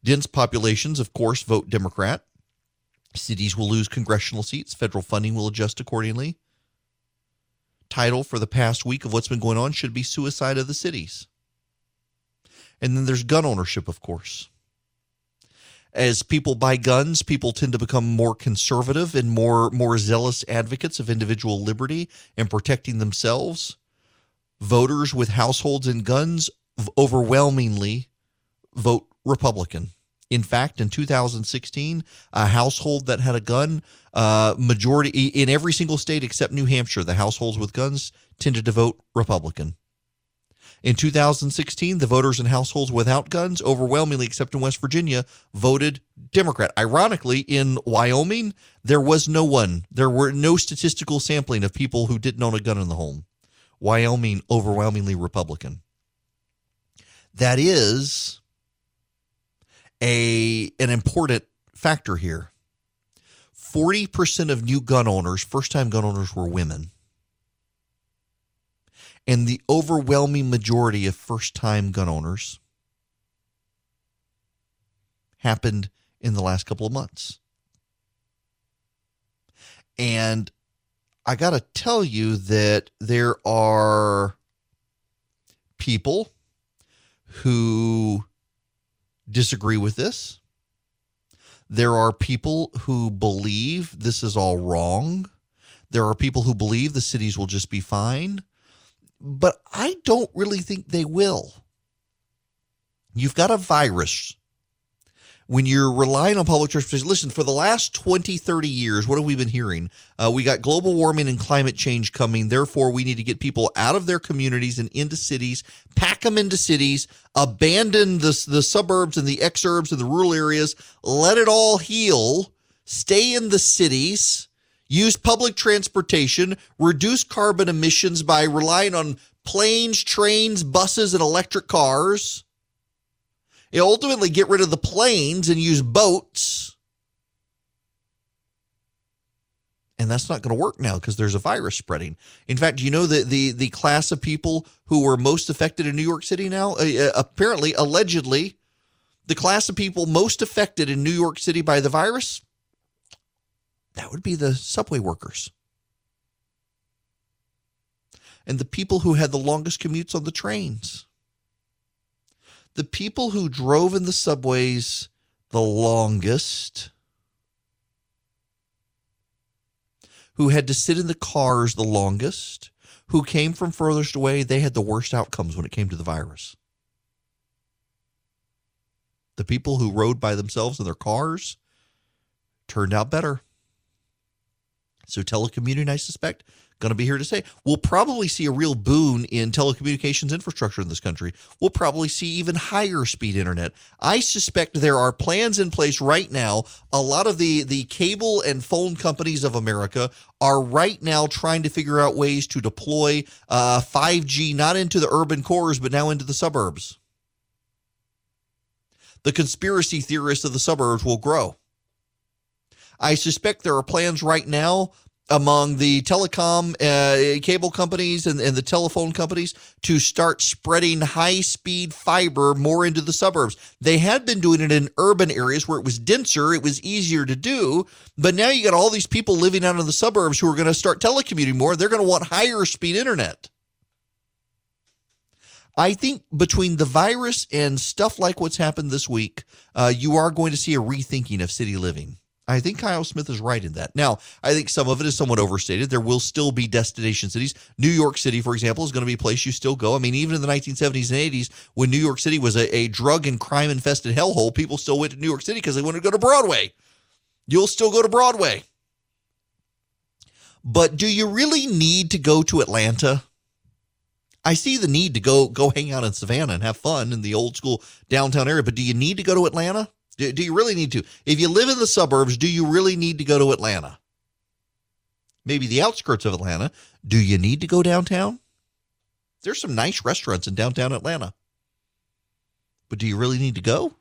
Dense populations, of course, vote Democrat. Cities will lose congressional seats. Federal funding will adjust accordingly. Title for the past week of what's been going on should be Suicide of the Cities. And then there's gun ownership, of course. As people buy guns, people tend to become more conservative and more, more zealous advocates of individual liberty and protecting themselves. Voters with households and guns overwhelmingly vote Republican. In fact, in two thousand sixteen, a household that had a gun, uh, majority in every single state except New Hampshire, the households with guns tended to vote Republican. In two thousand sixteen, the voters in households without guns, overwhelmingly except in West Virginia, voted Democrat. Ironically, in Wyoming, there was no one. There were no statistical sampling of people who didn't own a gun in the home. Wyoming, overwhelmingly Republican. That is a an important factor here. forty percent of new gun owners, first-time gun owners, were women. And the overwhelming majority of first-time gun owners happened in the last couple of months. And I got to tell you that there are people who disagree with this. There are people who believe this is all wrong. There are people who believe the cities will just be fine. But I don't really think they will. You've got a virus. When you're relying on public transportation, listen, for the last twenty, thirty years, what have we been hearing? Uh, we got global warming and climate change coming. Therefore, we need to get people out of their communities and into cities, pack them into cities, abandon the, the suburbs and the exurbs and the rural areas, let it all heal, stay in the cities, use public transportation, reduce carbon emissions by relying on planes, trains, buses, and electric cars. And ultimately get rid of the planes and use boats. And that's not going to work now because there's a virus spreading. In fact, you know that the, the class of people who were most affected in New York City now, uh, apparently, allegedly, the class of people most affected in New York City by the virus, that would be the subway workers and the people who had the longest commutes on the trains, the people who drove in the subways the longest, who had to sit in the cars the longest, who came from furthest away. They had the worst outcomes when it came to the virus. The people who rode by themselves in their cars turned out better. So telecommuting, I suspect, going to be here to stay. We'll probably see a real boon in telecommunications infrastructure in this country. We'll probably see even higher speed internet. I suspect there are plans in place right now. A lot of the, the cable and phone companies of America are right now trying to figure out ways to deploy uh, five G, not into the urban cores, but now into the suburbs. The conspiracy theorists of the suburbs will grow. I suspect there are plans right now among the telecom uh, cable companies and, and the telephone companies to start spreading high-speed fiber more into the suburbs. They had been doing it in urban areas where it was denser, it was easier to do, but now you got all these people living out in the suburbs who are going to start telecommuting more. They're going to want higher-speed internet. I think between the virus and stuff like what's happened this week, uh, you are going to see a rethinking of city living. I think Kyle Smith is right in that. Now, I think some of it is somewhat overstated. There will still be destination cities. New York City, for example, is going to be a place you still go. I mean, even in the nineteen seventies and eighties, when New York City was a, a drug and crime-infested hellhole, people still went to New York City because they wanted to go to Broadway. You'll still go to Broadway. But do you really need to go to Atlanta? I see the need to go, go hang out in Savannah and have fun in the old school downtown area, but do you need to go to Atlanta? Do, do you really need to? If you live in the suburbs, do you really need to go to Atlanta? Maybe the outskirts of Atlanta. Do you need to go downtown? There's some nice restaurants in downtown Atlanta. But do you really need to go?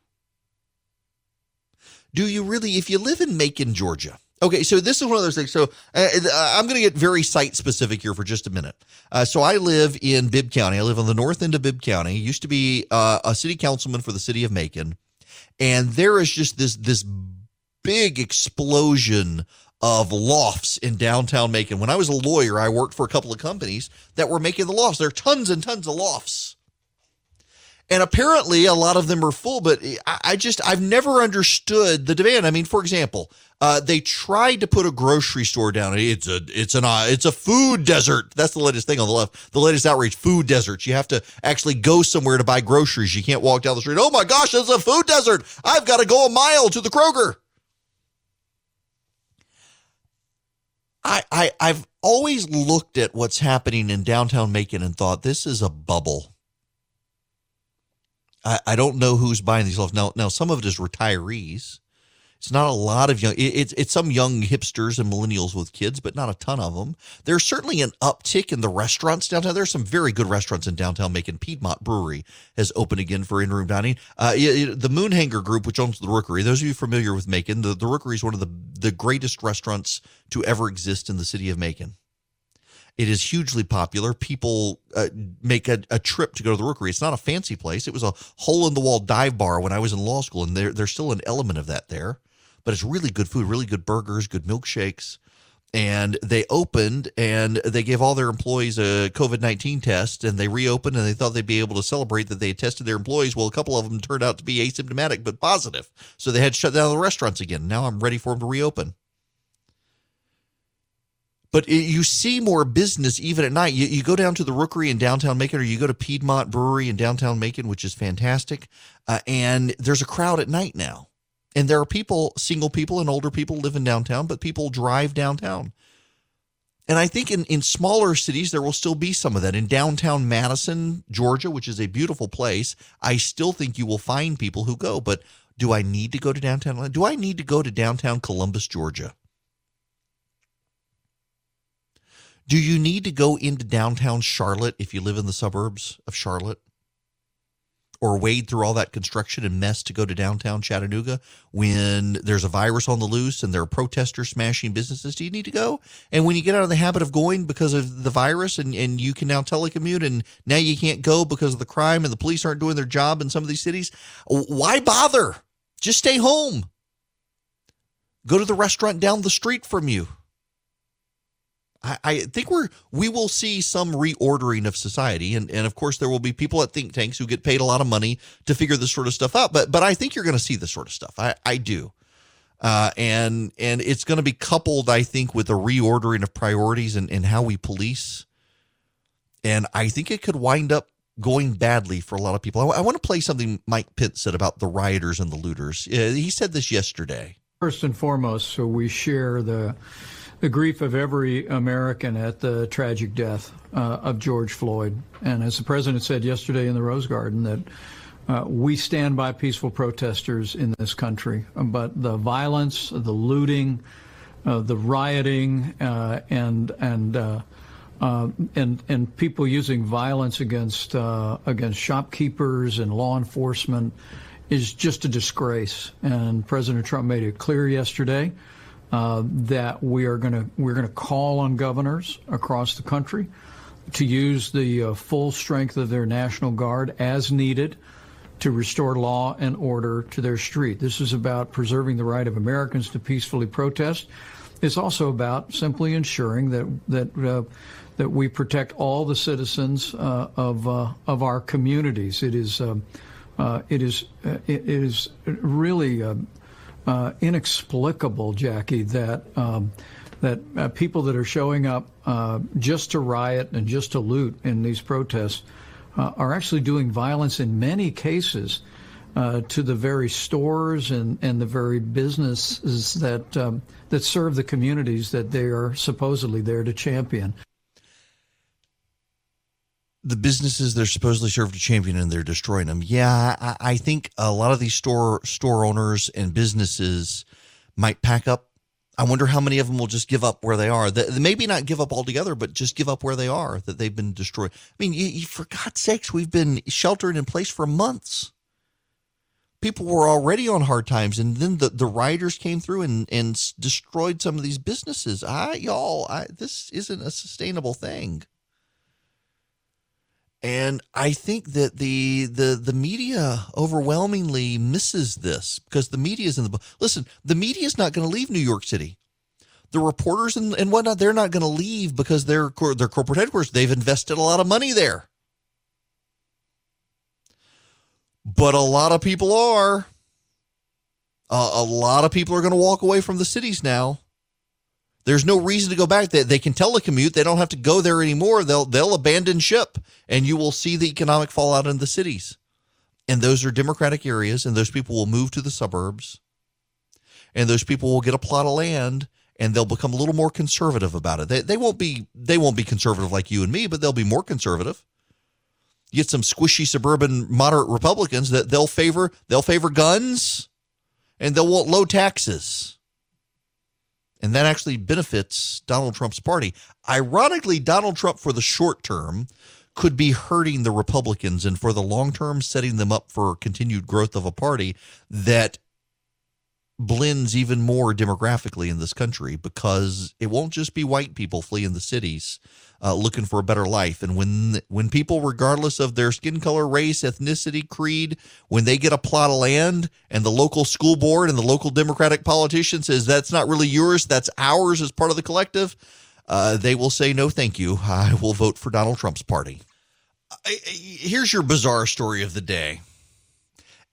Do you really, if you live in Macon, Georgia? Okay, so this is one of those things. So uh, I'm going to get very site-specific here for just a minute. Uh, so I live in Bibb County. I live on the north end of Bibb County. Used to be uh, a city councilman for the city of Macon. and there is just this this big explosion of lofts in downtown Macon. When I was a lawyer, I worked for a couple of companies that were making the lofts. There are tons and tons of lofts. And apparently a lot of them are full, but I, I just, I've never understood the demand. I mean, for example, uh, they tried to put a grocery store down. It's a, it's an, uh, it's a food desert. That's the latest thing on the left. The latest outrage, food deserts. You have to actually go somewhere to buy groceries. You can't walk down the street. Oh my gosh, it's a food desert. I've got to go a mile to the Kroger. I, I, I've always looked at what's happening in downtown Macon and thought, this is a bubble. I, I don't know who's buying these lofts. Now, now, some of it is retirees. It's not a lot of young, it, it's, it's some young hipsters and millennials with kids, but not a ton of them. There's certainly an uptick in the restaurants downtown. There's some very good restaurants in downtown Macon. Piedmont Brewery has opened again for in-room dining. Uh, it, it, the Moonhanger Group, which owns the Rookery, those of you familiar with Macon, the, the Rookery is one of the, the greatest restaurants to ever exist in the city of Macon. It is hugely popular. People uh, make a, a trip to go to the Rookery. It's not a fancy place. It was a hole-in-the-wall dive bar when I was in law school, and there, there's still an element of that there. But it's really good food, really good burgers, good milkshakes. And they opened and they gave all their employees a covid nineteen test, and they reopened and they thought they'd be able to celebrate that they had tested their employees. Well, a couple of them turned out to be asymptomatic, but positive. So they had to shut down the restaurants again. Now I'm ready for them to reopen. But it, you see more business even at night. You, you go down to the Rookery in downtown Macon, or you go to Piedmont Brewery in downtown Macon, which is fantastic. Uh, and there's a crowd at night now. And there are people, single people and older people live in downtown, but people drive downtown. And I think in, in smaller cities, there will still be some of that. In downtown Madison, Georgia, which is a beautiful place, I still think you will find people who go. But do I need to go to downtown? Do I need to go to downtown Columbus, Georgia? Do you need to go into downtown Charlotte if you live in the suburbs of Charlotte? Or wade through all that construction and mess to go to downtown Chattanooga when there's a virus on the loose and there are protesters smashing businesses? Do you need to go? And when you get out of the habit of going because of the virus and, and you can now telecommute and now you can't go because of the crime and the police aren't doing their job in some of these cities, why bother? Just stay home. Go to the restaurant down the street from you. I think we're, we will see some reordering of society. And, and of course, there will be people at think tanks who get paid a lot of money to figure this sort of stuff out. But but I think you're going to see this sort of stuff. I, I do. Uh, and and it's going to be coupled, I think, with a reordering of priorities and, and how we police. And I think it could wind up going badly for a lot of people. I, I want to play something Mike Pence said about the rioters and the looters. Uh, he said this yesterday. First and foremost, so we share the... the grief of every American at the tragic death uh, of George Floyd. And as the president said yesterday in the Rose Garden, that uh, we stand by peaceful protesters in this country. But the violence, the looting, uh, the rioting, uh, and and uh, uh, and and people using violence against uh, against shopkeepers and law enforcement is just a disgrace. And President Trump made it clear yesterday. Uh, that we are going to we're going to call on governors across the country to use the uh, full strength of their National Guard as needed to restore law and order to their street. This is about preserving the right of Americans to peacefully protest. It's also about simply ensuring that that uh, that we protect all the citizens uh, of uh, of our communities. It is um, uh, it is uh, it is really. Uh, Uh, inexplicable, Jackie, that um, that uh, people that are showing up uh, just to riot and just to loot in these protests uh, are actually doing violence in many cases uh, to the very stores and, and the very businesses that um, that serve the communities that they are supposedly there to champion. The businesses they're supposedly served to champion, and they're destroying them. Yeah, I, I think a lot of these store store owners and businesses might pack up. I wonder how many of them will just give up where they are. The, maybe not give up altogether, but just give up where they are, that they've been destroyed. I mean, you, you, for God's sakes, we've been sheltering in place for months. People were already on hard times, and then the, the rioters came through and, and destroyed some of these businesses. I, y'all, I, this isn't a sustainable thing. And I think that the the the media overwhelmingly misses this because the media is in the listen. The media is not going to leave New York City. The reporters and, and whatnot, they're not going to leave because their their corporate headquarters, they've invested a lot of money there. But a lot of people are. Uh, a lot of people are going to walk away from the cities now. There's no reason to go back. They, they can telecommute. They don't have to go there anymore. They'll they'll abandon ship, and you will see the economic fallout in the cities. And those are Democratic areas, and those people will move to the suburbs. And those people will get a plot of land, and they'll become a little more conservative about it. They they won't be they won't be conservative like you and me, but they'll be more conservative. You get some squishy suburban moderate Republicans that they'll favor they'll favor guns, and they'll want low taxes. And that actually benefits Donald Trump's party. Ironically, Donald Trump for the short term could be hurting the Republicans and for the long term setting them up for continued growth of a party that blends even more demographically in this country because it won't just be white people fleeing the cities uh, looking for a better life. And when when people, regardless of their skin color, race, ethnicity, creed, when they get a plot of land and the local school board and the local Democratic politician says that's not really yours, that's ours as part of the collective, uh, they will say, no, thank you. I will vote for Donald Trump's party. I, I, here's your bizarre story of the day.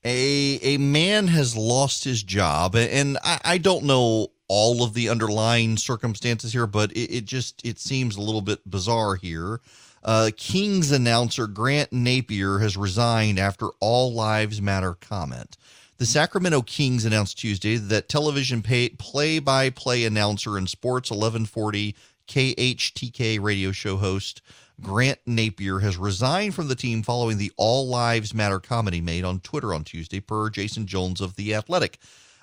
A a man has lost his job, and I, I don't know all of the underlying circumstances here, but it, it just it seems a little bit bizarre here. Uh, Kings announcer Grant Napier has resigned after All Lives Matter comment. The Sacramento Kings announced Tuesday that television pay, play-by-play announcer and Sports eleven forty K H T K radio show host Grant Napier has resigned from the team following the All Lives Matter comment he made on Twitter on Tuesday, per Jason Jones of The Athletic.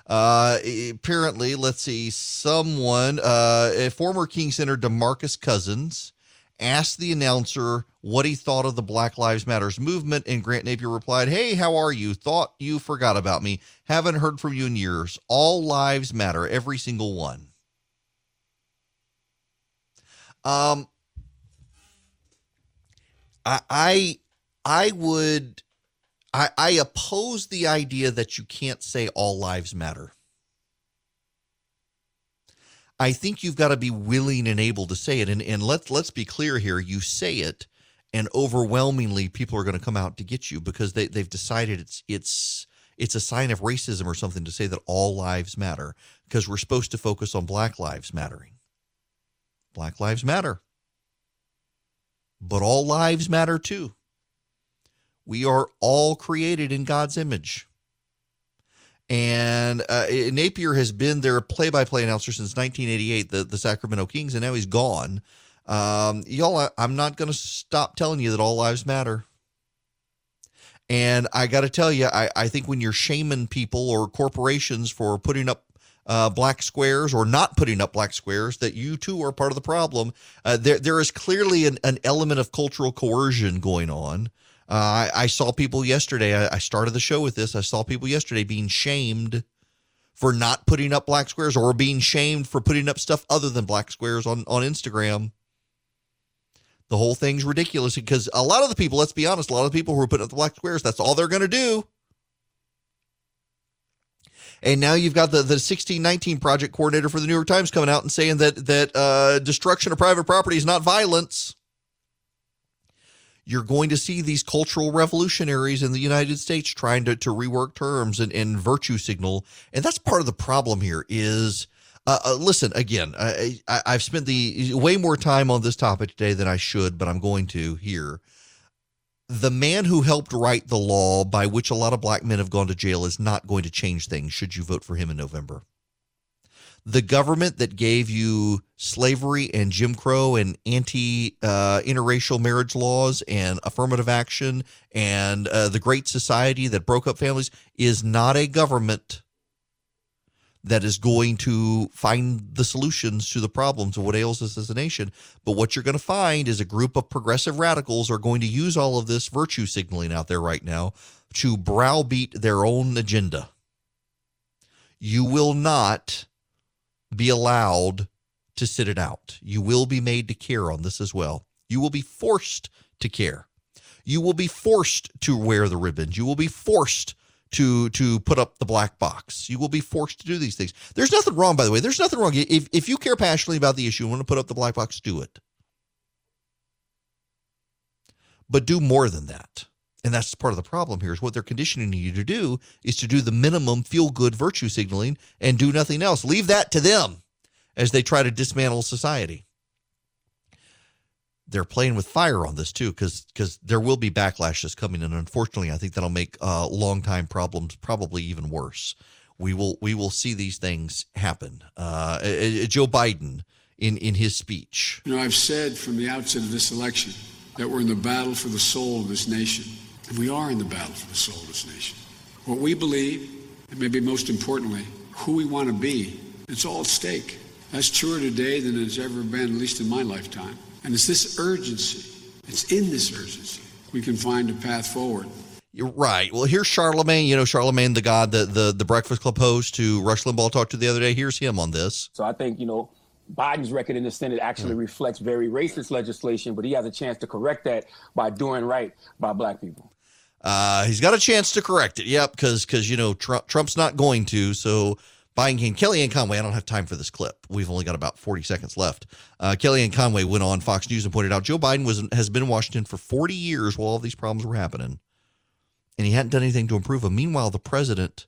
Uh, apparently, let's see, someone, uh, a former King center, DeMarcus Cousins, asked the announcer what he thought of the Black Lives Matters movement, and Grant Napier replied, "Hey, how are you? Thought you forgot about me. Haven't heard from you in years. All lives matter, every single one." Um. I I would I, I oppose the idea that you can't say all lives matter. I think you've got to be willing and able to say it. And, and let's let's be clear here. You say it, and overwhelmingly people are going to come out to get you because they, they've decided it's it's it's a sign of racism or something to say that all lives matter because we're supposed to focus on Black lives mattering. Black lives matter. But all lives matter too. We are all created in God's image. And uh, Napier has been their play-by-play announcer since nineteen eighty-eight, the, the Sacramento Kings, and now he's gone. Um, y'all, I, I'm not going to stop telling you that all lives matter. And I got to tell you, I, I think when you're shaming people or corporations for putting up Uh, black squares or not putting up black squares, that you too are part of the problem. Uh, there, there is clearly an, an element of cultural coercion going on. Uh, I, I saw people yesterday. I, I started the show with this. I saw people yesterday being shamed for not putting up black squares or being shamed for putting up stuff other than black squares on, on Instagram. The whole thing's ridiculous because a lot of the people, let's be honest, a lot of the people who are putting up the black squares, that's all they're going to do. And now you've got the, the sixteen nineteen project coordinator for the New York Times coming out and saying that that uh, destruction of private property is not violence. You're going to see these cultural revolutionaries in the United States trying to, to rework terms and, and virtue signal. And that's part of the problem here is, uh, uh, listen, again, I, I, I've spent the way more time on this topic today than I should, but I'm going to here. The man who helped write the law by which a lot of black men have gone to jail is not going to change things should you vote for him in November. The government that gave you slavery and Jim Crow and anti uh, interracial marriage laws and affirmative action and uh, the Great Society that broke up families is not a government that is going to find the solutions to the problems of what ails us as a nation. But what you're going to find is a group of progressive radicals are going to use all of this virtue signaling out there right now to browbeat their own agenda. You will not be allowed to sit it out. You will be made to care on this as well. You will be forced to care. you will be forced to wear the ribbons. You will be forced to to put up the black box. You will be forced to do these things. There's nothing wrong, by the way. There's nothing wrong. If, if you care passionately about the issue and want to put up the black box, do it. But do more than that. And that's part of the problem here is what they're conditioning you to do is to do the minimum feel-good virtue signaling and do nothing else. Leave that to them as they try to dismantle society. They're playing with fire on this, too, because because there will be backlash that's coming. And unfortunately, I think that'll make uh, long-time problems probably even worse. We will we will see these things happen. Uh, uh, Joe Biden in, in his speech. You know, I've said from the outset of this election that we're in the battle for the soul of this nation. And we are in the battle for the soul of this nation. What we believe, and maybe most importantly, who we want to be, it's all at stake. That's truer today than it's ever been, at least in my lifetime. And it's this urgency, it's in this urgency, we can find a path forward. You're right. Well, here's Charlemagne, you know, Charlemagne, the God, the, the, the Breakfast Club host who Rush Limbaugh talked to the other day. Here's him on this. So I think, you know, Biden's record in the Senate actually mm. reflects very racist legislation, but he has a chance to correct that by doing right by black people. Uh, he's got a chance to correct it. Yep. Cause, cause you know, Trump, Trump's not going to, so Biden can. Kellyanne Conway, I don't have time for this clip. We've only got about forty seconds left. Uh, Kellyanne Conway went on Fox News and pointed out Joe Biden was, has been in Washington for forty years while all these problems were happening and he hadn't done anything to improve them. Meanwhile, the president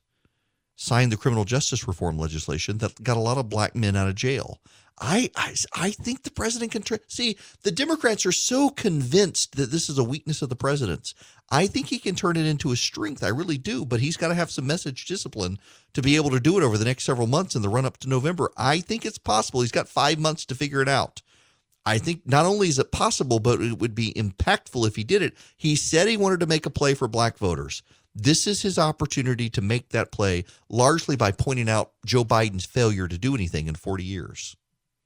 signed the criminal justice reform legislation that got a lot of black men out of jail. I, I, I think the president can tr- see the Democrats are so convinced that this is a weakness of the president's. I think he can turn it into a strength. I really do. But he's got to have some message discipline to be able to do it over the next several months in the run up to November. I think it's possible. He's got five months to figure it out. I think not only is it possible, but it would be impactful if he did it. He said he wanted to make a play for black voters. This is his opportunity to make that play largely by pointing out Joe Biden's failure to do anything in forty years.